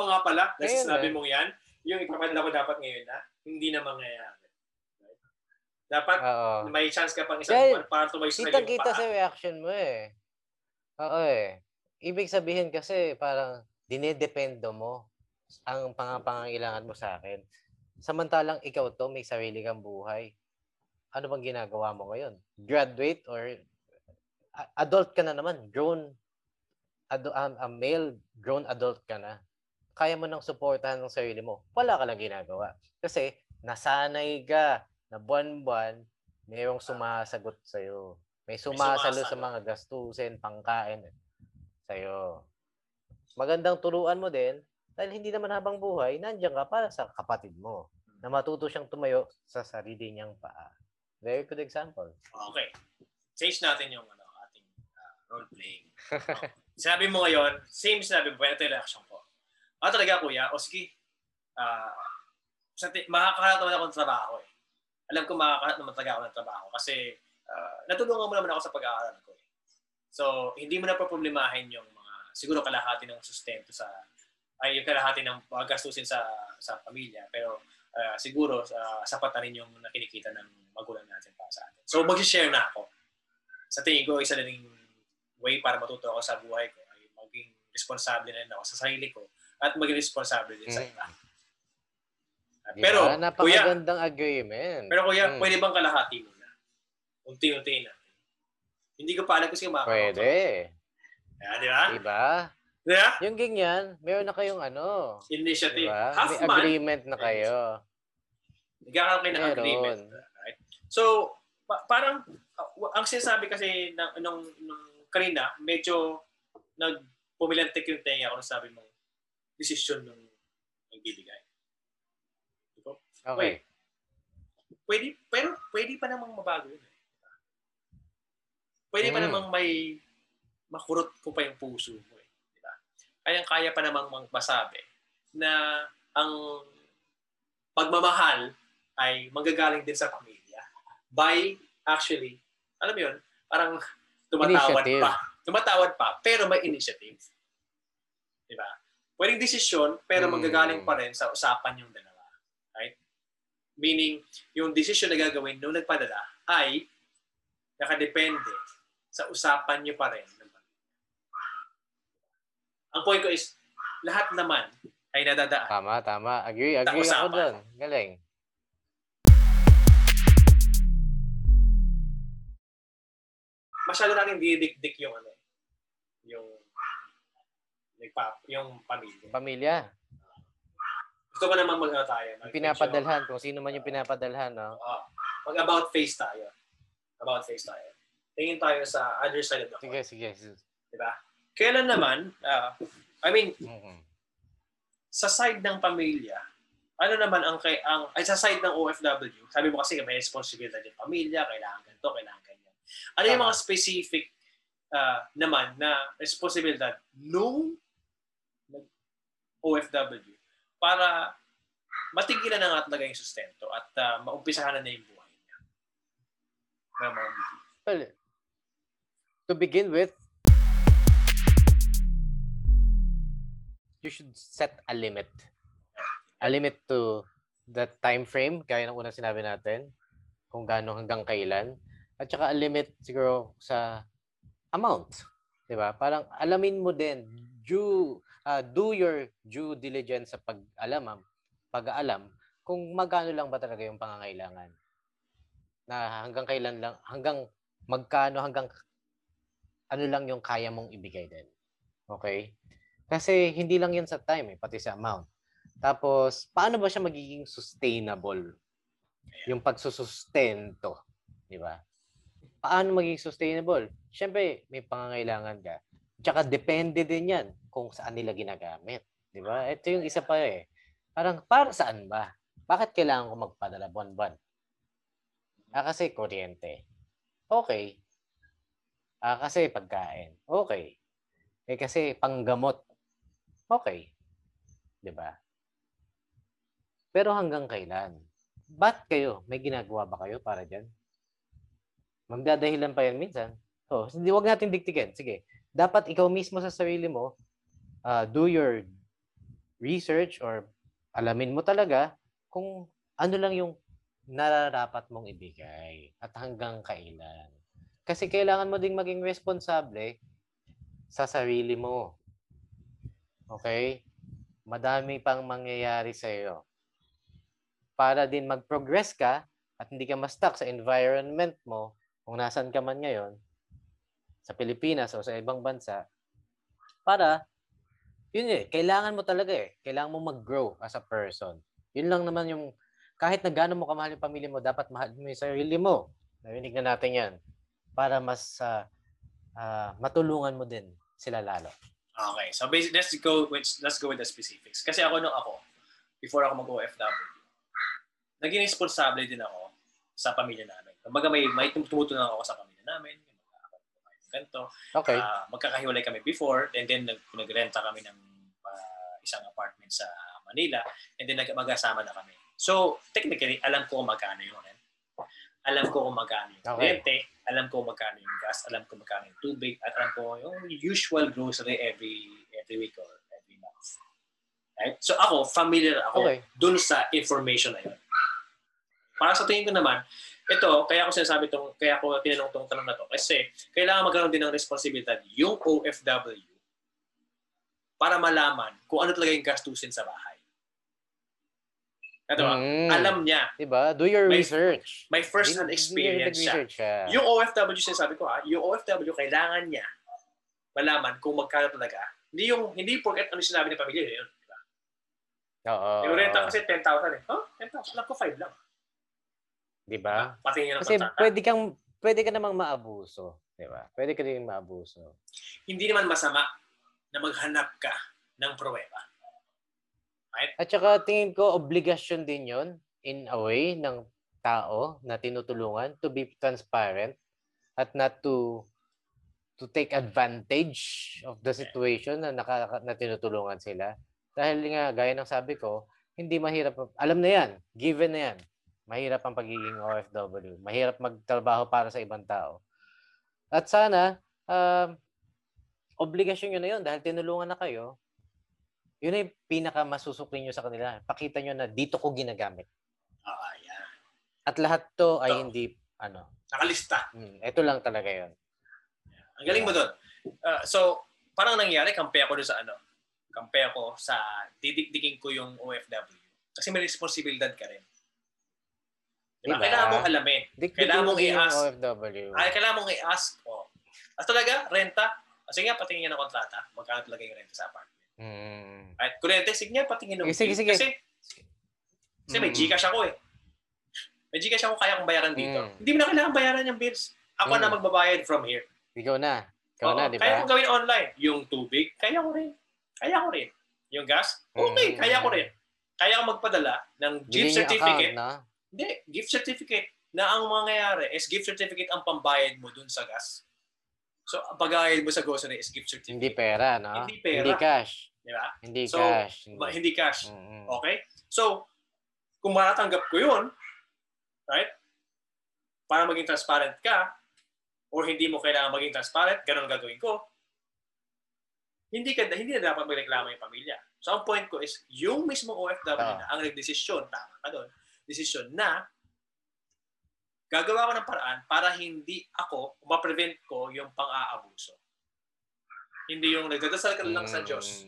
Oo nga pala, nasasabi mong yan. Yung ipapadala ko dapat ngayon na, hindi na mangyayari. Dapat may chance ka pang isang buwan para tumayo sa iyong paa. Kita sa reaction mo eh. Oo eh. Ibig sabihin kasi parang dinedependo mo ang pangangailangan mo sa akin. Samantalang ikaw to, may sarili kang buhay. Ano bang ginagawa mo ngayon? Graduate or adult ka na naman. A male grown adult ka na. Kaya mo nang suportahan ng sarili mo. Wala ka lang ginagawa. Kasi nasanay ka na buwan-buwan, mayroong sumasagot sa'yo. May sumasalo sa mga gastusin, pangkain sa'yo. Magandang turuan mo din, dahil hindi naman habang buhay, nandiyan ka para sa kapatid mo na matuto siyang tumayo sa sarili niyang paa. Very good example. Okay. Change natin yung ating role-playing. Okay. Sabi mo ngayon, same sinabi mo, ito yung reaction ko. Talaga kuya, o sige, makakahanap naman ako ng trabaho eh. Alam ko makakahanap naman talaga ako ng trabaho kasi natulungan mo naman ako sa pag-aaral ko eh. So, hindi mo na paproblemahin yung mga, siguro kalahati ng sustento yung kalahati ng gastusin sa pamilya. Pero siguro sapat na rin yung nakinikita ng magulang natin para sa atin. So, mag-share na ako. Sa tingin ko, isa na rin way para matuto ako sa buhay ko ay maging responsable na rin ako sa sarili ko at maging responsable din sa iba. Pero, napakagandang agreement. Pero kuya, pwede bang kalahati mo na? Unti-unti na. Hindi ko pa alam kasi makakauto. Pwede. Yeah, di ba? Diba? Yeah? Yung ganyan, mayroon na kayong initiative. Diba? Half month. May agreement na kayo. Nagkakaroon kayo ng agreement. Right? So, parang, ang sinasabi kasi nung kanina, medyo nagpumilantik yung tenga kung sabi mong desisyon ng bibigay. Diba? Okay. Wait. Pwede pa namang mabago yun. Pwede pa namang makurot po pa yung puso mo. Kaya pa namang masabi na ang pagmamahal ay manggagaling din sa pamilya by actually, alam mo yun, parang tumatawad pa, pero may initiative. Diba? Pwedeng desisyon, pero manggagaling pa rin sa usapan yung dalawa. Right? Meaning, yung desisyon na gagawin nung nagpadala ay nakadepende sa usapan nyo pa rin. Ang point ko is, lahat naman ay nadadaan. Tama. Agree ako doon. Galing. Masyado natin didikdik yung yung pamilya. Pamilya. Gusto ko naman magano tayo. Pinapadalhan, kung sino man yung pinapadalhan. No? Mag-about face tayo. About face tayo. Tingin tayo sa other side of the coin. Sige, sige. Diba? Kailan naman, I mean, sa side ng pamilya, ano naman ang ay, sa side ng OFW, sabi mo kasi may responsibility yung pamilya, kailangan ganito, kailangan ganyan. Ano yung mga specific naman na responsibility nung OFW para matigilan na nga talaga yung sustento at maumpisahan na yung buhay niya? Well, to begin with, you should set a limit. A limit to the time frame, kaya ng unang sinabi natin, kung gaano hanggang kailan. At saka a limit siguro sa amount. Diba? Parang alamin mo din, do your due diligence sa pag-alam kung magkano lang ba talaga yung pangangailangan. Na hanggang kailan lang, hanggang magkano, hanggang ano lang yung kaya mong ibigay din. Okay? Kasi hindi lang yan sa time, pati sa amount. Tapos, paano ba siya magiging sustainable? Yung pagsusustento. Di ba? Paano magiging sustainable? Siyempre, may pangangailangan ka. Tsaka, depende din yan kung saan nila ginagamit. Di ba? Ito yung isa pa eh. Parang, para saan ba? Bakit kailangan ko magpadala buwan-buwan? Kasi kuryente. Okay. Kasi pagkain. Okay. Kasi panggamot. Okay. Di ba? Pero hanggang kailan? Ba't kayo? May ginagawa ba kayo para dyan? Magdadahilan pa yan minsan. So, huwag natin diktikin. Sige. Dapat ikaw mismo sa sarili mo, do your research or alamin mo talaga kung ano lang yung nararapat mong ibigay at hanggang kailan. Kasi kailangan mo ding maging responsable sa sarili mo. Okay? Madami pang mangyayari sa'yo. Para din mag-progress ka at hindi ka ma-stuck sa environment mo kung nasaan ka man ngayon, sa Pilipinas o sa ibang bansa, para, yun eh, kailangan mo talaga eh. Kailangan mo mag-grow as a person. Yun lang naman yung, kahit na gano'n mo kamahal yung pamilya mo, dapat mahal mo yung sarili mo. Narinig na natin yan. Para mas matulungan mo din sila lalo. Okay. So basically, let's go with the specifics. Kasi ako, before ako mag-OFW, naging responsable din ako sa pamilya namin. Kumbaga may tumutunan ako sa pamilya namin. Ganito. Okay. Magkakahiwalay kami before and then nagrenta kami ng isang apartment sa Manila and then magkasama na kami. So, technically, alam ko kung magkano yun. Alam ko kung magkano yung rente, alam ko kung magkano yung gas, alam ko magkano yung tubig, at alam ko yung usual grocery every week or every month. Right? So, ako, familiar ako dun sa information na yun. Para sa tingin ko naman, ito, kaya ko tinanong itong tanong na to, kasi kailangan magkaroon din ng responsibilidad yung OFW para malaman kung ano talaga yung gastusin sa bahay. Ito ba? Alam niya. Diba? Do your research. May first-hand experience siya. Yung OFW, sinasabi ko yung OFW, kailangan niya malaman kung magkano talaga. Hindi porket ano sinabi ng pamilya yun. Diba? Oo. Yung renta kasi 10,000 eh. Huh? 10,000? Alam ko 5 lang. Diba? Kasi pwede ka namang maabuso, diba? Pwede ka din maabuso. Hindi naman masama na maghanap ka ng pruweba. Right? At saka tingin ko obligasyon din 'yon in a way ng tao na tinutulungan to be transparent at not to take advantage of the situation na tinutulungan sila. Dahil nga gaya ng sabi ko, hindi mahirap. Alam na 'yan, given na 'yan. Mahirap ang pagiging OFW. Mahirap magtrabaho para sa ibang tao. At sana, obligasyon nyo na yun dahil tinulungan na kayo. Yun ay pinaka-masusukli nyo sa kanila. Pakita nyo na dito ko ginagamit. Yeah. At lahat to ay hindi, nakalista. Ito lang talaga yun. Yeah. Ang galing mo doon. So, parang nangyari, Kampay ako sa didikdikin ko yung OFW. Kasi may responsibilidad ka rin. Diba? Kailangan mong alamin. Kailangan mong i-ask. Kailangan mong i-ask. Talaga, renta. Sige nga, patingin niya ng kontrata. Magkano talaga yung renta sa apartment? Kahit kurente, sige niya, patingin nung sige. Kasi may Gcash ako eh. May Gcash ako, kaya kong bayaran dito. Hindi mo na kailangan bayaran yung bills. Ako na magbabayad from here. Ikaw na. Diba? Kaya kong gawin online. Yung tubig, kaya ko rin. Yung gas, okay, kaya ko rin. Kaya kong magpadala ng gift certificate. Hindi, gift certificate na ang mangyayari is gift certificate ang pambayad mo dun sa gas. So, ang pagbayad mo sa grocery is gift certificate. Hindi pera, no? Hindi pera. Hindi cash. Diba? Hindi cash. Okay? So, kung matatanggap ko yun, right? Para maging transparent ka, or hindi mo kailangan maging transparent, ganun gagawin ko, hindi na dapat magreklamo yung pamilya. So, ang point ko is, yung mismo OFW na ang nagdesisyon, tama ka doon, desisyon na gagawa ko ng paraan para hindi ako, ma-prevent ko yung pang-aabuso. Hindi yung nagdadasal ka lang sa Diyos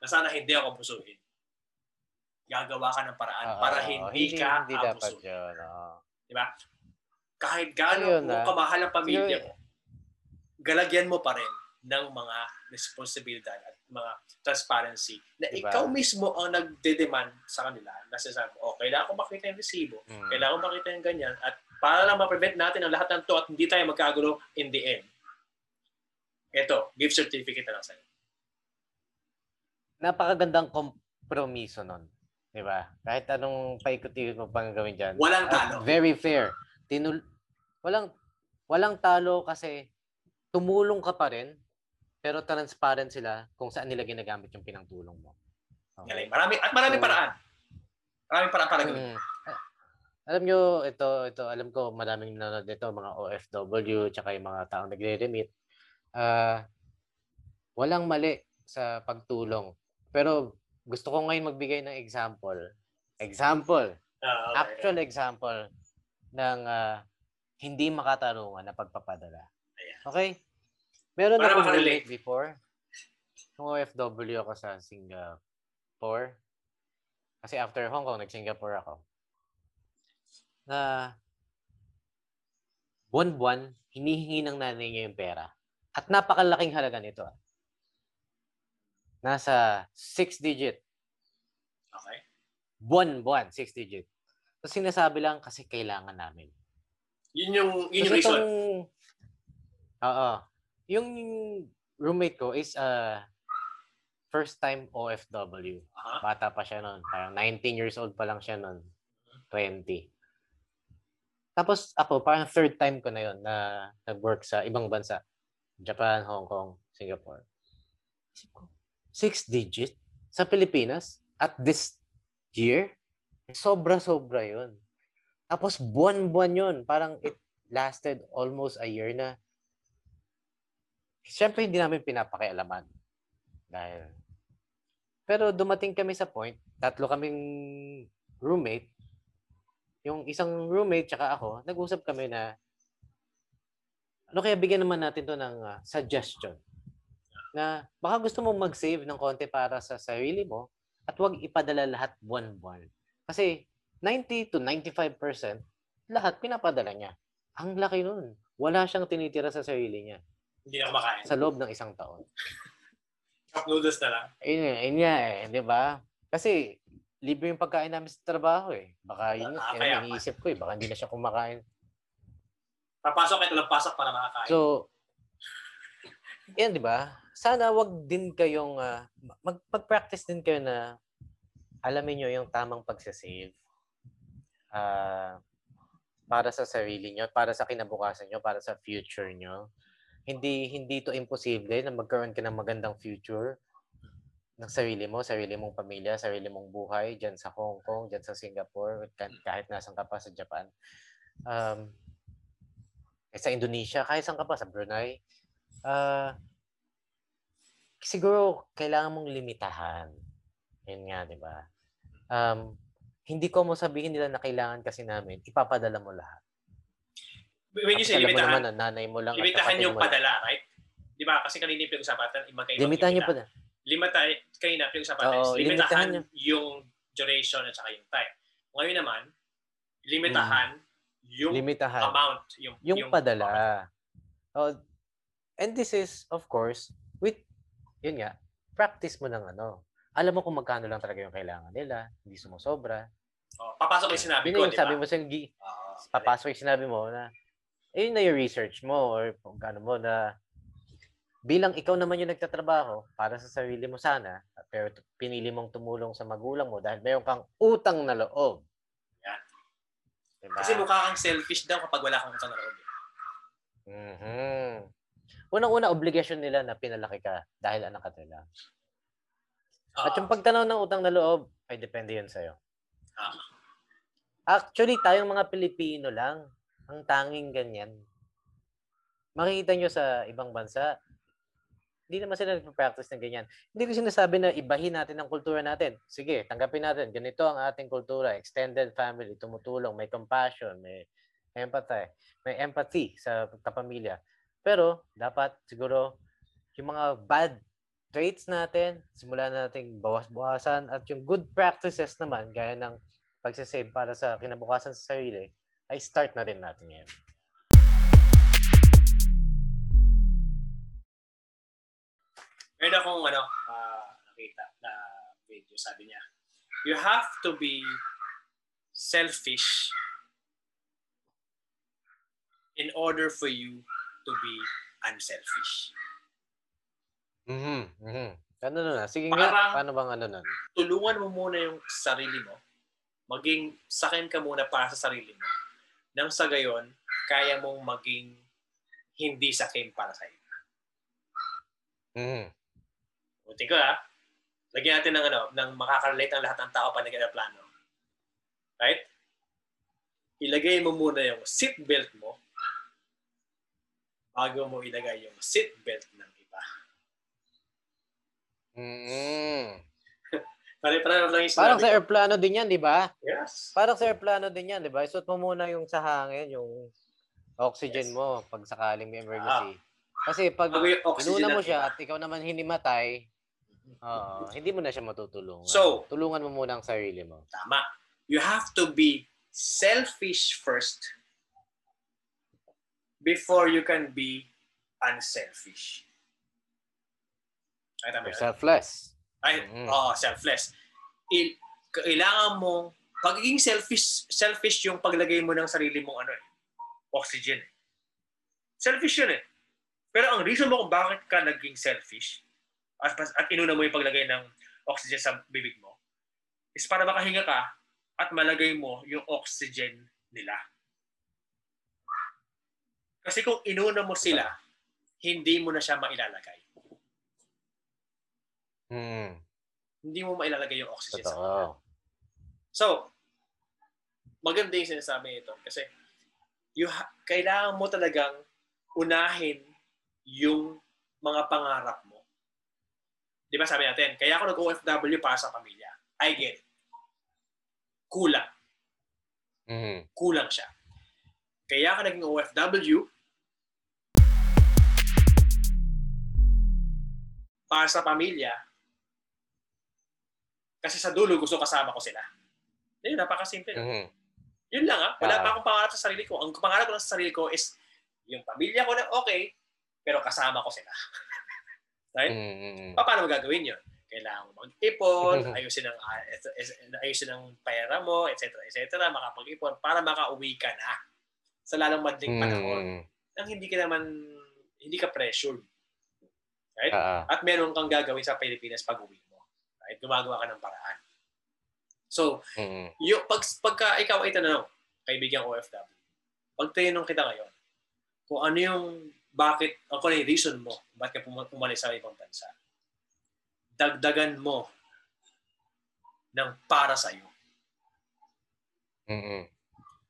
na sana hindi ako abusuhin. Gagawa ka ng paraan para hindi ka abuso. Diba? Kahit gano'n mo kamahal ang pamilya mo, galagyan mo pa rin ng mga responsibilidad at mga transparency na diba? Ikaw mismo ang nagde-demand sa kanila. Nasasabi mo, kailangan ko makita yung resibo, kailangan ko makita yung ganyan, at para lang ma-prevent natin ang lahat ng to at hindi tayo magkagulo in the end. Ito, gift certificate na lang sa'yo. Napakagandang kompromiso nun. Diba? Kahit anong paikot-ikot mo pang gawin dyan. Walang talo. Very fair. Walang talo kasi tumulong ka pa rin pero transparent sila kung saan nila ginagamit yung pinangtulong mo. Okay. Maraming paraan. Maraming paraan para gawin. Alam nyo, ito alam ko maraming nanonood dito, mga OFW tsaka yung mga taong nagre-remit. Walang mali sa pagtulong. Pero gusto ko ngayon magbigay ng example. Okay. Actual example ng hindi makatarungan na pagpapadala. Okay? Meron na akong relate before. Kung OFW ako sa Singapore. Kasi after Hong Kong, nag-Singapore ako. Na buwan-buwan, hinihingi ng nanay niya yung pera. At napakalaking halaga nito. Nasa 6-digit. Okay. Buwan-buwan, 6-digit. So, sinasabi lang kasi kailangan namin. Yun yung reason. Oo. Yung roommate ko is first-time OFW. Uh-huh. Bata pa siya nun. Parang 19 years old pa lang siya nun. 20. Tapos ako, parang third time ko na yun na nag-work sa ibang bansa. Japan, Hong Kong, Singapore. 6-digit sa Pilipinas at this year, sobra-sobra yun. Tapos buwan-buwan yun. Parang it lasted almost a year na. Siyempre, hindi namin pinapakialaman. Dahil. Pero dumating kami sa point, tatlo kaming roommate. Yung isang roommate tsaka ako, nag-usap kami na ano kaya bigyan naman natin to ng suggestion. Na baka gusto mong mag-save ng konti para sa sarili mo at huwag ipadala lahat buwan-buwan. Kasi 90 to 95% lahat pinapadala niya. Ang laki nun. Wala siyang tinitira sa sarili niya. Hindi na makain. Sa loob ng isang taon. Cup noodles na lang. Ayun niya di ba? Kasi libre yung pagkain namin sa trabaho eh. Baka yun yung iniisip ko eh. Baka hindi na siya kumakain. Papasok at lampasak para makakain. So, yan di ba? Sana wag din kayong mag-practice din kayo na alamin niyo yung tamang pagsasave para sa sarili niyo, para sa kinabukasan niyo, para sa future niyo. Hindi to imposible na magkaroon ka ng magandang future ng sarili mo, sarili mong pamilya, sarili mong buhay diyan sa Hong Kong, diyan sa Singapore, kahit nasaan ka pa sa Japan. Sa Indonesia, kahit saan ka pa sa Brunei. Siguro kailangan mong limitahan. Yun nga, di ba? Hindi ko mo sabihin nila na kailangan kasi namin, ipapadala mo lahat. When you say limitahan, naman, nanay mo lang limitahan yung padala, right? Di ba? Kasi kanina yung pinag-usapan, magkaibang limitahan yung padala. Limitahan yung duration at saka yung time. Ngayon naman, limitahan yung amount. Yung padala. And this is, of course, with yun nga, practice mo ng ano. Alam mo kung magkano lang talaga yung kailangan nila, hindi sumusobra. Oh, papasok yung sinabi ko, di ba? Sabi mo siyang, papasok yung sinabi mo na, ayun na yung research mo or kung ano mo na bilang ikaw naman yung nagtatrabaho para sa sarili mo sana, pero pinili mong tumulong sa magulang mo dahil mayroon kang utang na loob. Yan. Diba? Kasi mukha kang selfish daw kapag wala kang utang na loob. Mm-hmm. Unang-una, obligation nila na pinalaki ka dahil anak ka nila. At yung pagtanaw ng utang na loob, ay depende yun sa'yo. Actually, tayong mga Pilipino lang, ang tanging ganyan. Makikita nyo sa ibang bansa, hindi naman sila nagpa-practice ng ganyan. Hindi ko sinasabi na ibahin natin ang kultura natin. Sige, tanggapin natin. Ganito ang ating kultura. Extended family, tumutulong, may compassion, may empathy sa kapamilya. Pero dapat siguro yung mga bad traits natin, simulan natin bawas-bawasan at yung good practices naman, gaya ng pagsasave para sa kinabukasan sa sarili, ay start na rin natin ngayon. Meron akong nakita na video, sabi niya, you have to be selfish in order for you to be unselfish. Mhm. Mhm. Ano na? Sige nga, paano bang ano nun? Tulungan mo muna yung sarili mo. Maging sakin ka muna para sa sarili mo. Nang sa gayon, kaya mong maging hindi sakin para sa iba. Mhm. Buti ko ha. Lagyan natin ng ng makakarelate ang lahat ng tao pag naging plano. Right? Ilagay mo muna yung seatbelt mo bago mo ilagay yung seatbelt ng iba. Parang sa airplano din yan, di ba? Yes. Parang sa airplano din yan, di ba? Isuot mo muna yung sa hangin, yung oxygen mo pag sakaling may emergency. Kasi pag inuna mo siya at ikaw naman hinimatay, hindi mo na siya matutulungan. So, tulungan mo muna ang sarili mo. Tama. You have to be selfish first before you can be unselfish. Ay, tama. Selfless. Selfless. Kailangan mong pagiging selfish yung paglagay mo ng sarili mong oxygen. Selfish yun eh. Pero ang reason mo kung bakit ka naging selfish at inuna mo yung paglagay ng oxygen sa bibig mo is para makahinga ka at malagay mo yung oxygen nila. Kasi kung inuna mo sila, hindi mo na siya mailalagay. Hindi mo mailalagay yung oxygen sa kanila. So, maganda yung sinasabi ito. Kasi, kailangan mo talagang unahin yung mga pangarap mo. Di ba sabi natin, kaya ako nag-OFW para sa pamilya. I get it. Kulang. Kulang siya. Kaya ka naging OFW para sa pamilya kasi sa dulo gusto kasama ko sila. Yun, napakasimple. Yun lang ha. Wala pa akong pangarap sa sarili ko. Ang pangarap ko lang sa sarili ko is yung pamilya ko na okay pero kasama ko sila. Right? Paano magagawin yun? Kailangan mo mag-ipon, ayusin ang pera mo, etc. etc. Makapag-ipon para makauwi ka na sa lalong madling panahon nang hindi ka pressured. Right? At meron kang gagawin sa Pilipinas pag-uwi mo. Right? Gumagawa ka ng paraan. So, yung pagka ikaw ay tanong, kaibigang OFW, pag tinanong kita ngayon, kung ano yung kung ano yung reason mo bakit ka pumalis sa ibang bansa, dagdagan mo ng para sa'yo.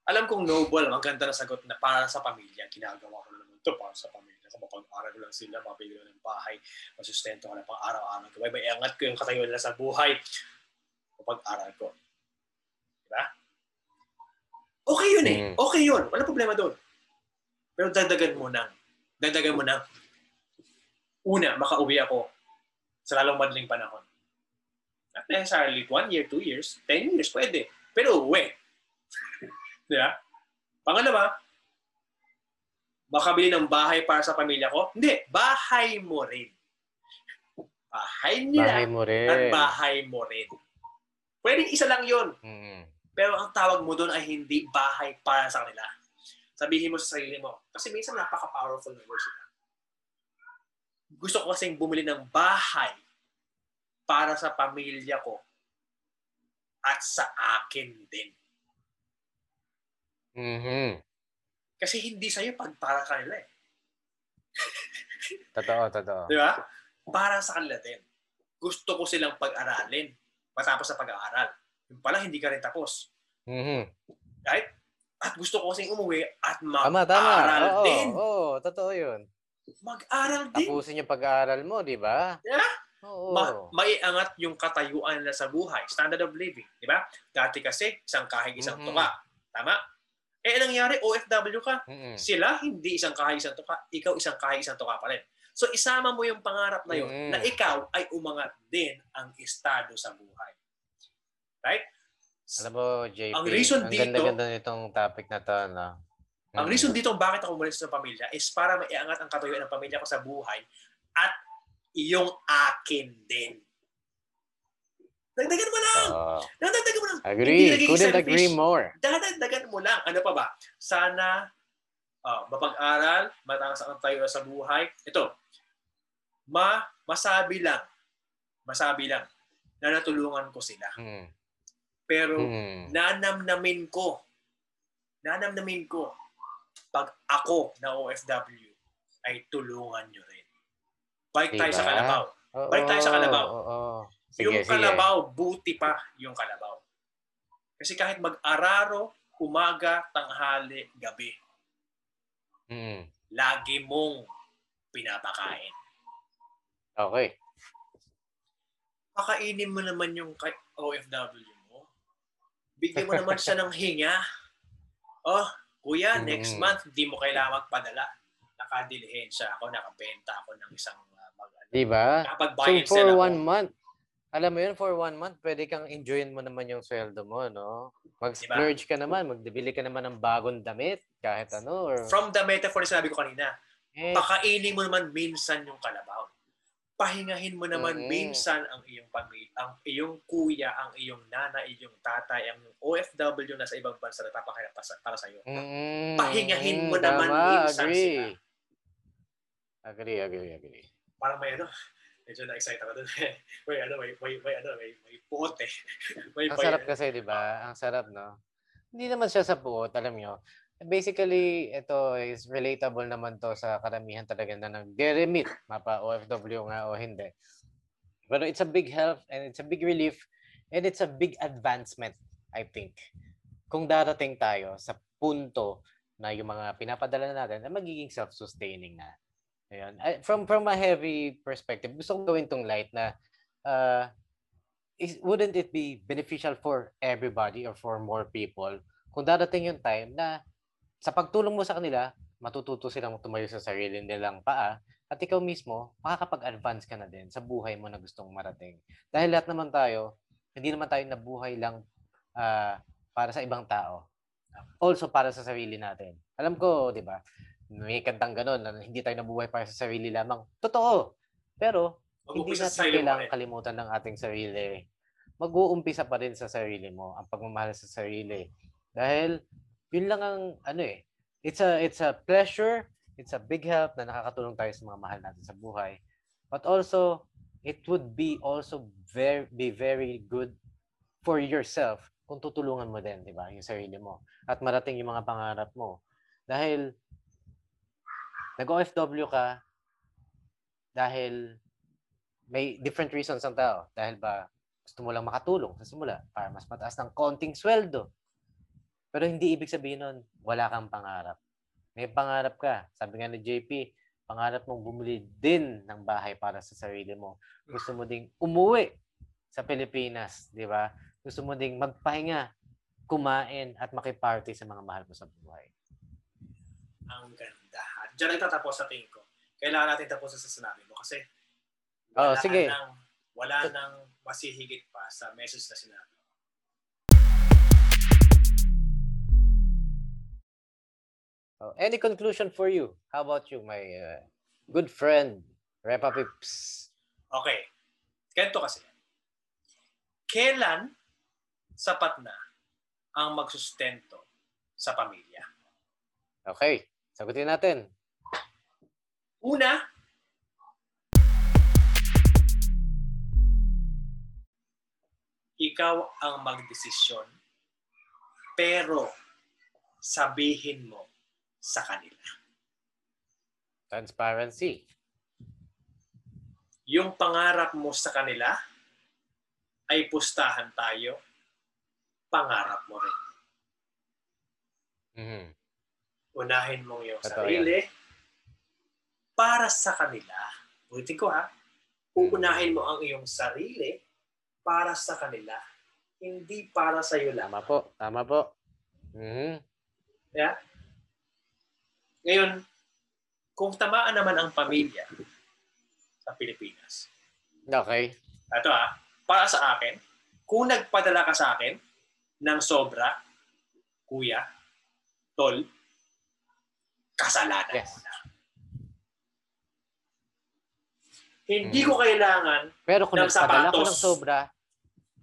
Alam kong noble, ang ganda na sagot na para sa pamilya. Ginagawa ko na naman ito para sa pamilya. Mapag-aral ko lang sila, mapapili ko ng bahay, masustento ko na pang araw-araw. Kaya may angat ko yung katayuan nila sa buhay. Mapag-aral ko. Diba? Okay yun eh. Okay yun. Walang problema doon. Pero dagdagan mo ng una, makauwi ako sa lalong madaling panahon. Not necessarily 1 year, 2 years, 10 years, pwede. Pero uwi. Diba? Pangalawa, makabili ng bahay para sa pamilya ko? Hindi, bahay mo rin. bahay niya at bahay mo rin. Pwedeng isa lang yun. Mm-hmm. Pero ang tawag mo doon ay hindi bahay para sa kanila. Sabihin mo sa sarili mo. Kasi minsan napaka-powerful ng words nila. Gusto ko kasing bumili ng bahay para sa pamilya ko at sa akin din. Mm-hmm. Kasi hindi sa'yo pag para sa kanila eh. Totoo. Di ba? Para sa kanila din. Gusto ko silang pag-aralin matapos sa pag-aaral. Yung pala, hindi ka rin tapos. Mm-hmm. Right? At gusto ko kasing umuwi at mag-aral din. Oo, totoo yun. Mag-aral din. Tapusin yung pag-aaral mo, di ba? Yeah. Oo. Maiangat yung katayuan na sa buhay. Standard of living. Di ba? Dati kasi, isang kahig, isang tuka. Tama? Eh, anong nangyari? OFW ka. Mm-hmm. Sila, hindi isang kahig, isang tuka. Ikaw, isang kahig, isang tuka pa rin. So, isama mo yung pangarap na yun na ikaw ay umangat din ang estado sa buhay. Right? Alam mo, JP, ang ganda-ganda nitong topic na to. No? Ang reason dito bakit ako umalis sa pamilya is para maiangat ang katuyuan ng pamilya ko sa buhay at iyong akin din. Dagdagan mo lang! Dagdagan mo lang! Agree! Couldn't agree more. Dagdagan mo lang. Ano pa ba? Sana mapag-aral, mataas ang katuyuan sa buhay. Ito, masabi lang na natulungan ko sila. Pero nanamnamin ko pag ako na OFW ay tulungan nyo rin. Balik tayo sa Kalabaw. Oh. Sige, yung Kalabaw, buti pa yung Kalabaw. Kasi kahit mag-araro, umaga, tanghali, gabi, lagi mong pinapakain. Okay. Pakainin mo naman yung OFW mo. Bigyan mo naman siya ng hinga. Oh, kuya, next month, hindi mo kailangan magpadala. Nakadilihensya ako, nakabenta ako ng isang diba? So, for ako, 1 month, alam mo yun, for 1 month, pwede kang enjoyin mo naman yung sweldo mo, no? Mag-splurge ka naman, magbibili ka naman ng bagong damit, kahit ano. Or... From the metaphor na sinabi ko kanina, pakainin mo naman minsan yung Kalabaw. Pahingahin mo naman minsan ang iyong pamilya, ang iyong kuya, ang iyong nana, iyong tatay, ang OFW na sa ibang bansa na papakailan para sa iyo. Pahingahin mo naman minsan sila. Agree. Parang may ano, medyo na-excite ako doon. may puot eh. Ang sarap kasi, di ba? Ang sarap, no? Hindi naman siya sa puot, alam nyo. Basically, ito is relatable naman to sa karamihan talaga na nag-deremit, mapa-OFW nga o hindi. Pero it's a big help and it's a big relief and it's a big advancement, I think. Kung darating tayo sa punto na yung mga pinapadala natin na magiging self-sustaining na. Ayan. From a heavy perspective, gusto kong gawin tong light na wouldn't it be beneficial for everybody or for more people kung darating yung time na sa pagtulong mo sa kanila, matututo silang tumayo sa sarili nilang paa at ikaw mismo, makakapag-advance ka na din sa buhay mo na gustong marating. Dahil lahat naman tayo, hindi naman tayo nabuhay lang para sa ibang tao. Also para sa sarili natin. Alam ko, di ba, may kantang ganun na hindi tayo nabuhay para sa sarili lamang. Totoo! Pero hindi natin kailangang kalimutan ng ating sarili. Mag-uumpisa pa rin sa sarili mo, ang pagmamahal sa sarili. Dahil yun lang ang ano eh. It's a pleasure, it's a big help na nakakatulong tayo sa mga mahal natin sa buhay. But also, it would be also very good for yourself kung tutulungan mo din, di ba, yung sarili mo. At marating yung mga pangarap mo. Dahil nag-OFW ka dahil may different reasons ang tao. Dahil ba gusto mo lang makatulong sa simula para mas mataas ng konting sweldo. Pero hindi ibig sabihin nun, wala kang pangarap. May pangarap ka. Sabi nga ni JP, pangarap mong bumili din ng bahay para sa sarili mo. Gusto mo ding umuwi sa Pilipinas, di ba? Gusto mo ding magpahinga, kumain, at makiparty sa mga mahal mo sa buhay. Ang ganda. At diyan ay tatapos sa tingin ko. Kailangan natin tapusin sa sinabi mo kasi wala nang masihigit pa sa message na sinabi. Oh, any conclusion for you? How about you, my good friend, Repa Pips? Okay. Kento kasi, kailan sapat na ang magsustento sa pamilya? Okay, sagutin natin. Una, ikaw ang magdesisyon, pero sabihin mo sa kanila. Transparency. Yung pangarap mo sa kanila ay pustahan tayo, pangarap mo rin. Mm-hmm. Unahin mong iyong sarili para sa kanila. Ulitin ko ha. Uunahin mo ang iyong sarili para sa kanila, hindi para sa iyo lang. Tama po, tama po. Mm-hmm. Yeah? Ngayon, kung tamaan naman ang pamilya sa Pilipinas. Okay. Ito ha, para sa akin, kung nagpadala ka sa akin ng sobra, kuya, tol, kasalanan mo na. Hindi ko kailangan pero kung ng nagpadala sapatos, ko ng sobra,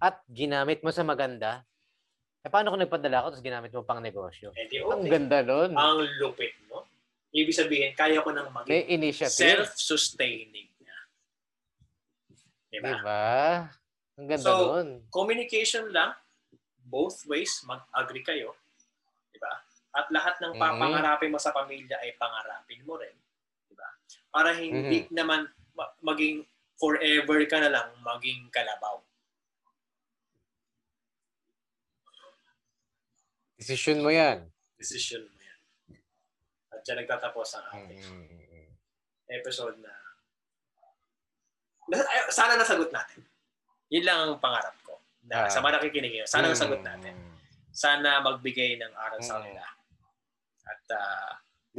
at ginamit mo sa maganda, eh, paano kung nagpadala ko tapos ginamit mo pang negosyo? Eh, okay. Ang ganda nun. Ang lupit, no? Ibig sabihin, kaya ko nang maging self-sustaining na. Diba? Ang ganda nun. So, communication lang, both ways, mag-agree kayo. Diba? At lahat ng pangarapin mo sa pamilya ay pangarapin mo rin. Diba? Para hindi naman maging forever ka na lang, maging kalabaw. Decision mo yan. Decision mo yan. At dyan nagtatapos ang ating episode na sana nasagot natin. Yun lang ang pangarap ko. Na sa mga nakikinig niyo, sana nasagot natin. Sana magbigay ng aral sa kanila. At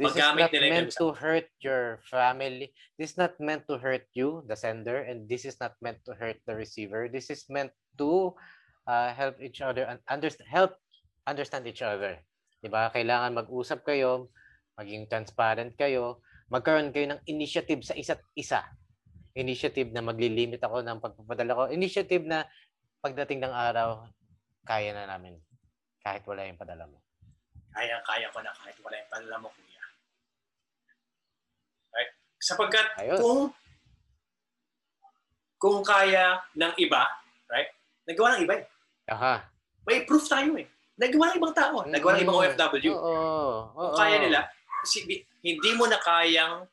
magamit nila yung... This is not meant to hurt your family. This is not meant to hurt you, the sender. And this is not meant to hurt the receiver. This is meant to help each other and understand each other. Diba? Kailangan mag-usap kayo, maging transparent kayo, magkaroon kayo ng initiative sa isa't isa. Initiative na maglilimit ako ng pagpapadala ko. Initiative na pagdating ng araw, kaya na namin. Kahit wala yung padala mo. Kaya ko na kahit wala yung padala mo, kuya. Right? Sapagkat ayos. Kung kaya ng iba, right? Nagawa ng iba eh. Aha. May proof tayo eh. Nagawa ng ibang tao. Nagawa ng ibang OFW. Kung kaya nila, hindi mo na kayang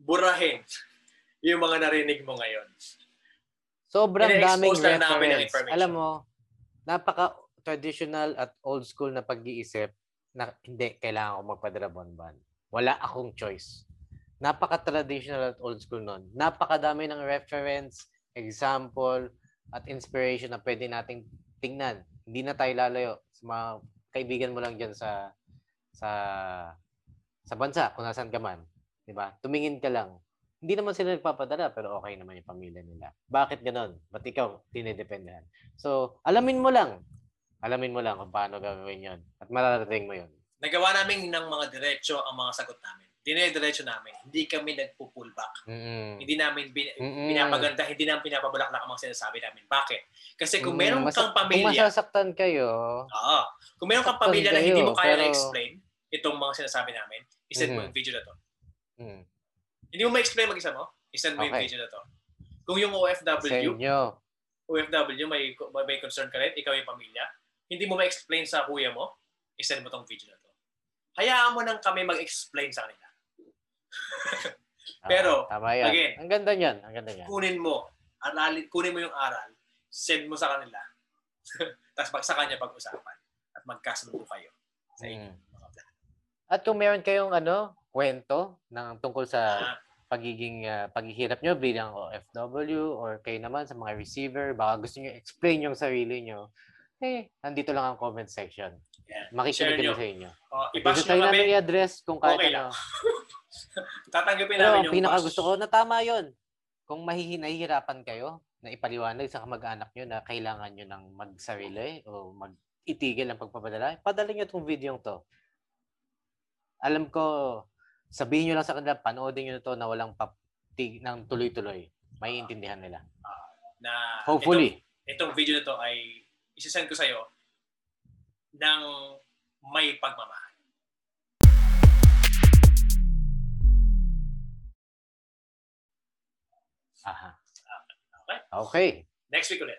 burahin yung mga narinig mo ngayon. Sobrang daming reference. Alam mo, napaka-traditional at old school na pag-iisip na hindi, kailangan ko magpadala bonbon. Wala akong choice. Napaka-traditional at old school nun. Napakadami ng reference, example, at inspiration na pwede nating tingnan. Hindi na tayo lalayo sa mga kaibigan mo lang diyan sa bansa kung nasaan ka man, 'di ba? Tumingin ka lang. Hindi naman sila nagpapadala pero okay naman yung pamilya nila. Bakit ganoon? Ba't ikaw dinedependahan? So, alamin mo lang. Alamin mo lang kung paano gagawin 'yon at mararating mo 'yon. Nagawa namin ng mga diretso ang mga sagot namin. Dinediretso namin. Hindi kami nagpo-pull back. Hindi namin pinapaganda, hindi namin pinapabulaklak ang mga sinasabi namin. Bakit? Kasi kung meron kang pamilya... Kung masasaktan kayo... Oo. Kung meron kang pamilya na hindi mo kaya na-explain itong mga sinasabi namin, isend mo yung video na to. Hindi mo ma-explain mag-isa mo, isend mo yung video na to. Kung yung OFW may concern ka rin, ikaw yung pamilya, hindi mo ma-explain sa kuya mo, isend mo tong video na to. Hayaan mo nang kami mag-explain sa kanila. Pero, again, ang ganda niyan. Ang ganda niyan. Kunin mo. Kunin mo yung aral. Send mo sa kanila. Tapos sa kanya pag-usapan. At magkasundo kayo sa inyong mga plan. At kung meron kayong kwento ng tungkol sa paghihirap nyo bilang OFW or kayo naman sa mga receiver, baka gusto nyo explain yung sarili nyo, nandito lang ang comment section. Yeah. Makikinig nyo sa inyo. I-bash nyo namin i-address kung kahit ano. Tatanggapin namin yung pinakagusto ko na tama yun. Kung nahihirapan kayo na ipaliwanag sa kamag-anak nyo na kailangan nyo ng magsarili o mag-itigil ang pagpapadala, padala nyo itong video to. Alam ko, sabihin nyo lang sa kanila, panoodin nyo na to na walang ng tuloy-tuloy, maiintindihan nila. Na hopefully. Itong video na to ay isisend ko sa'yo ng may pagmamahal. Aha. Okay. Okay. Next week ulit.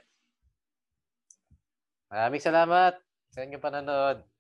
Maraming salamat sa inyong panonood.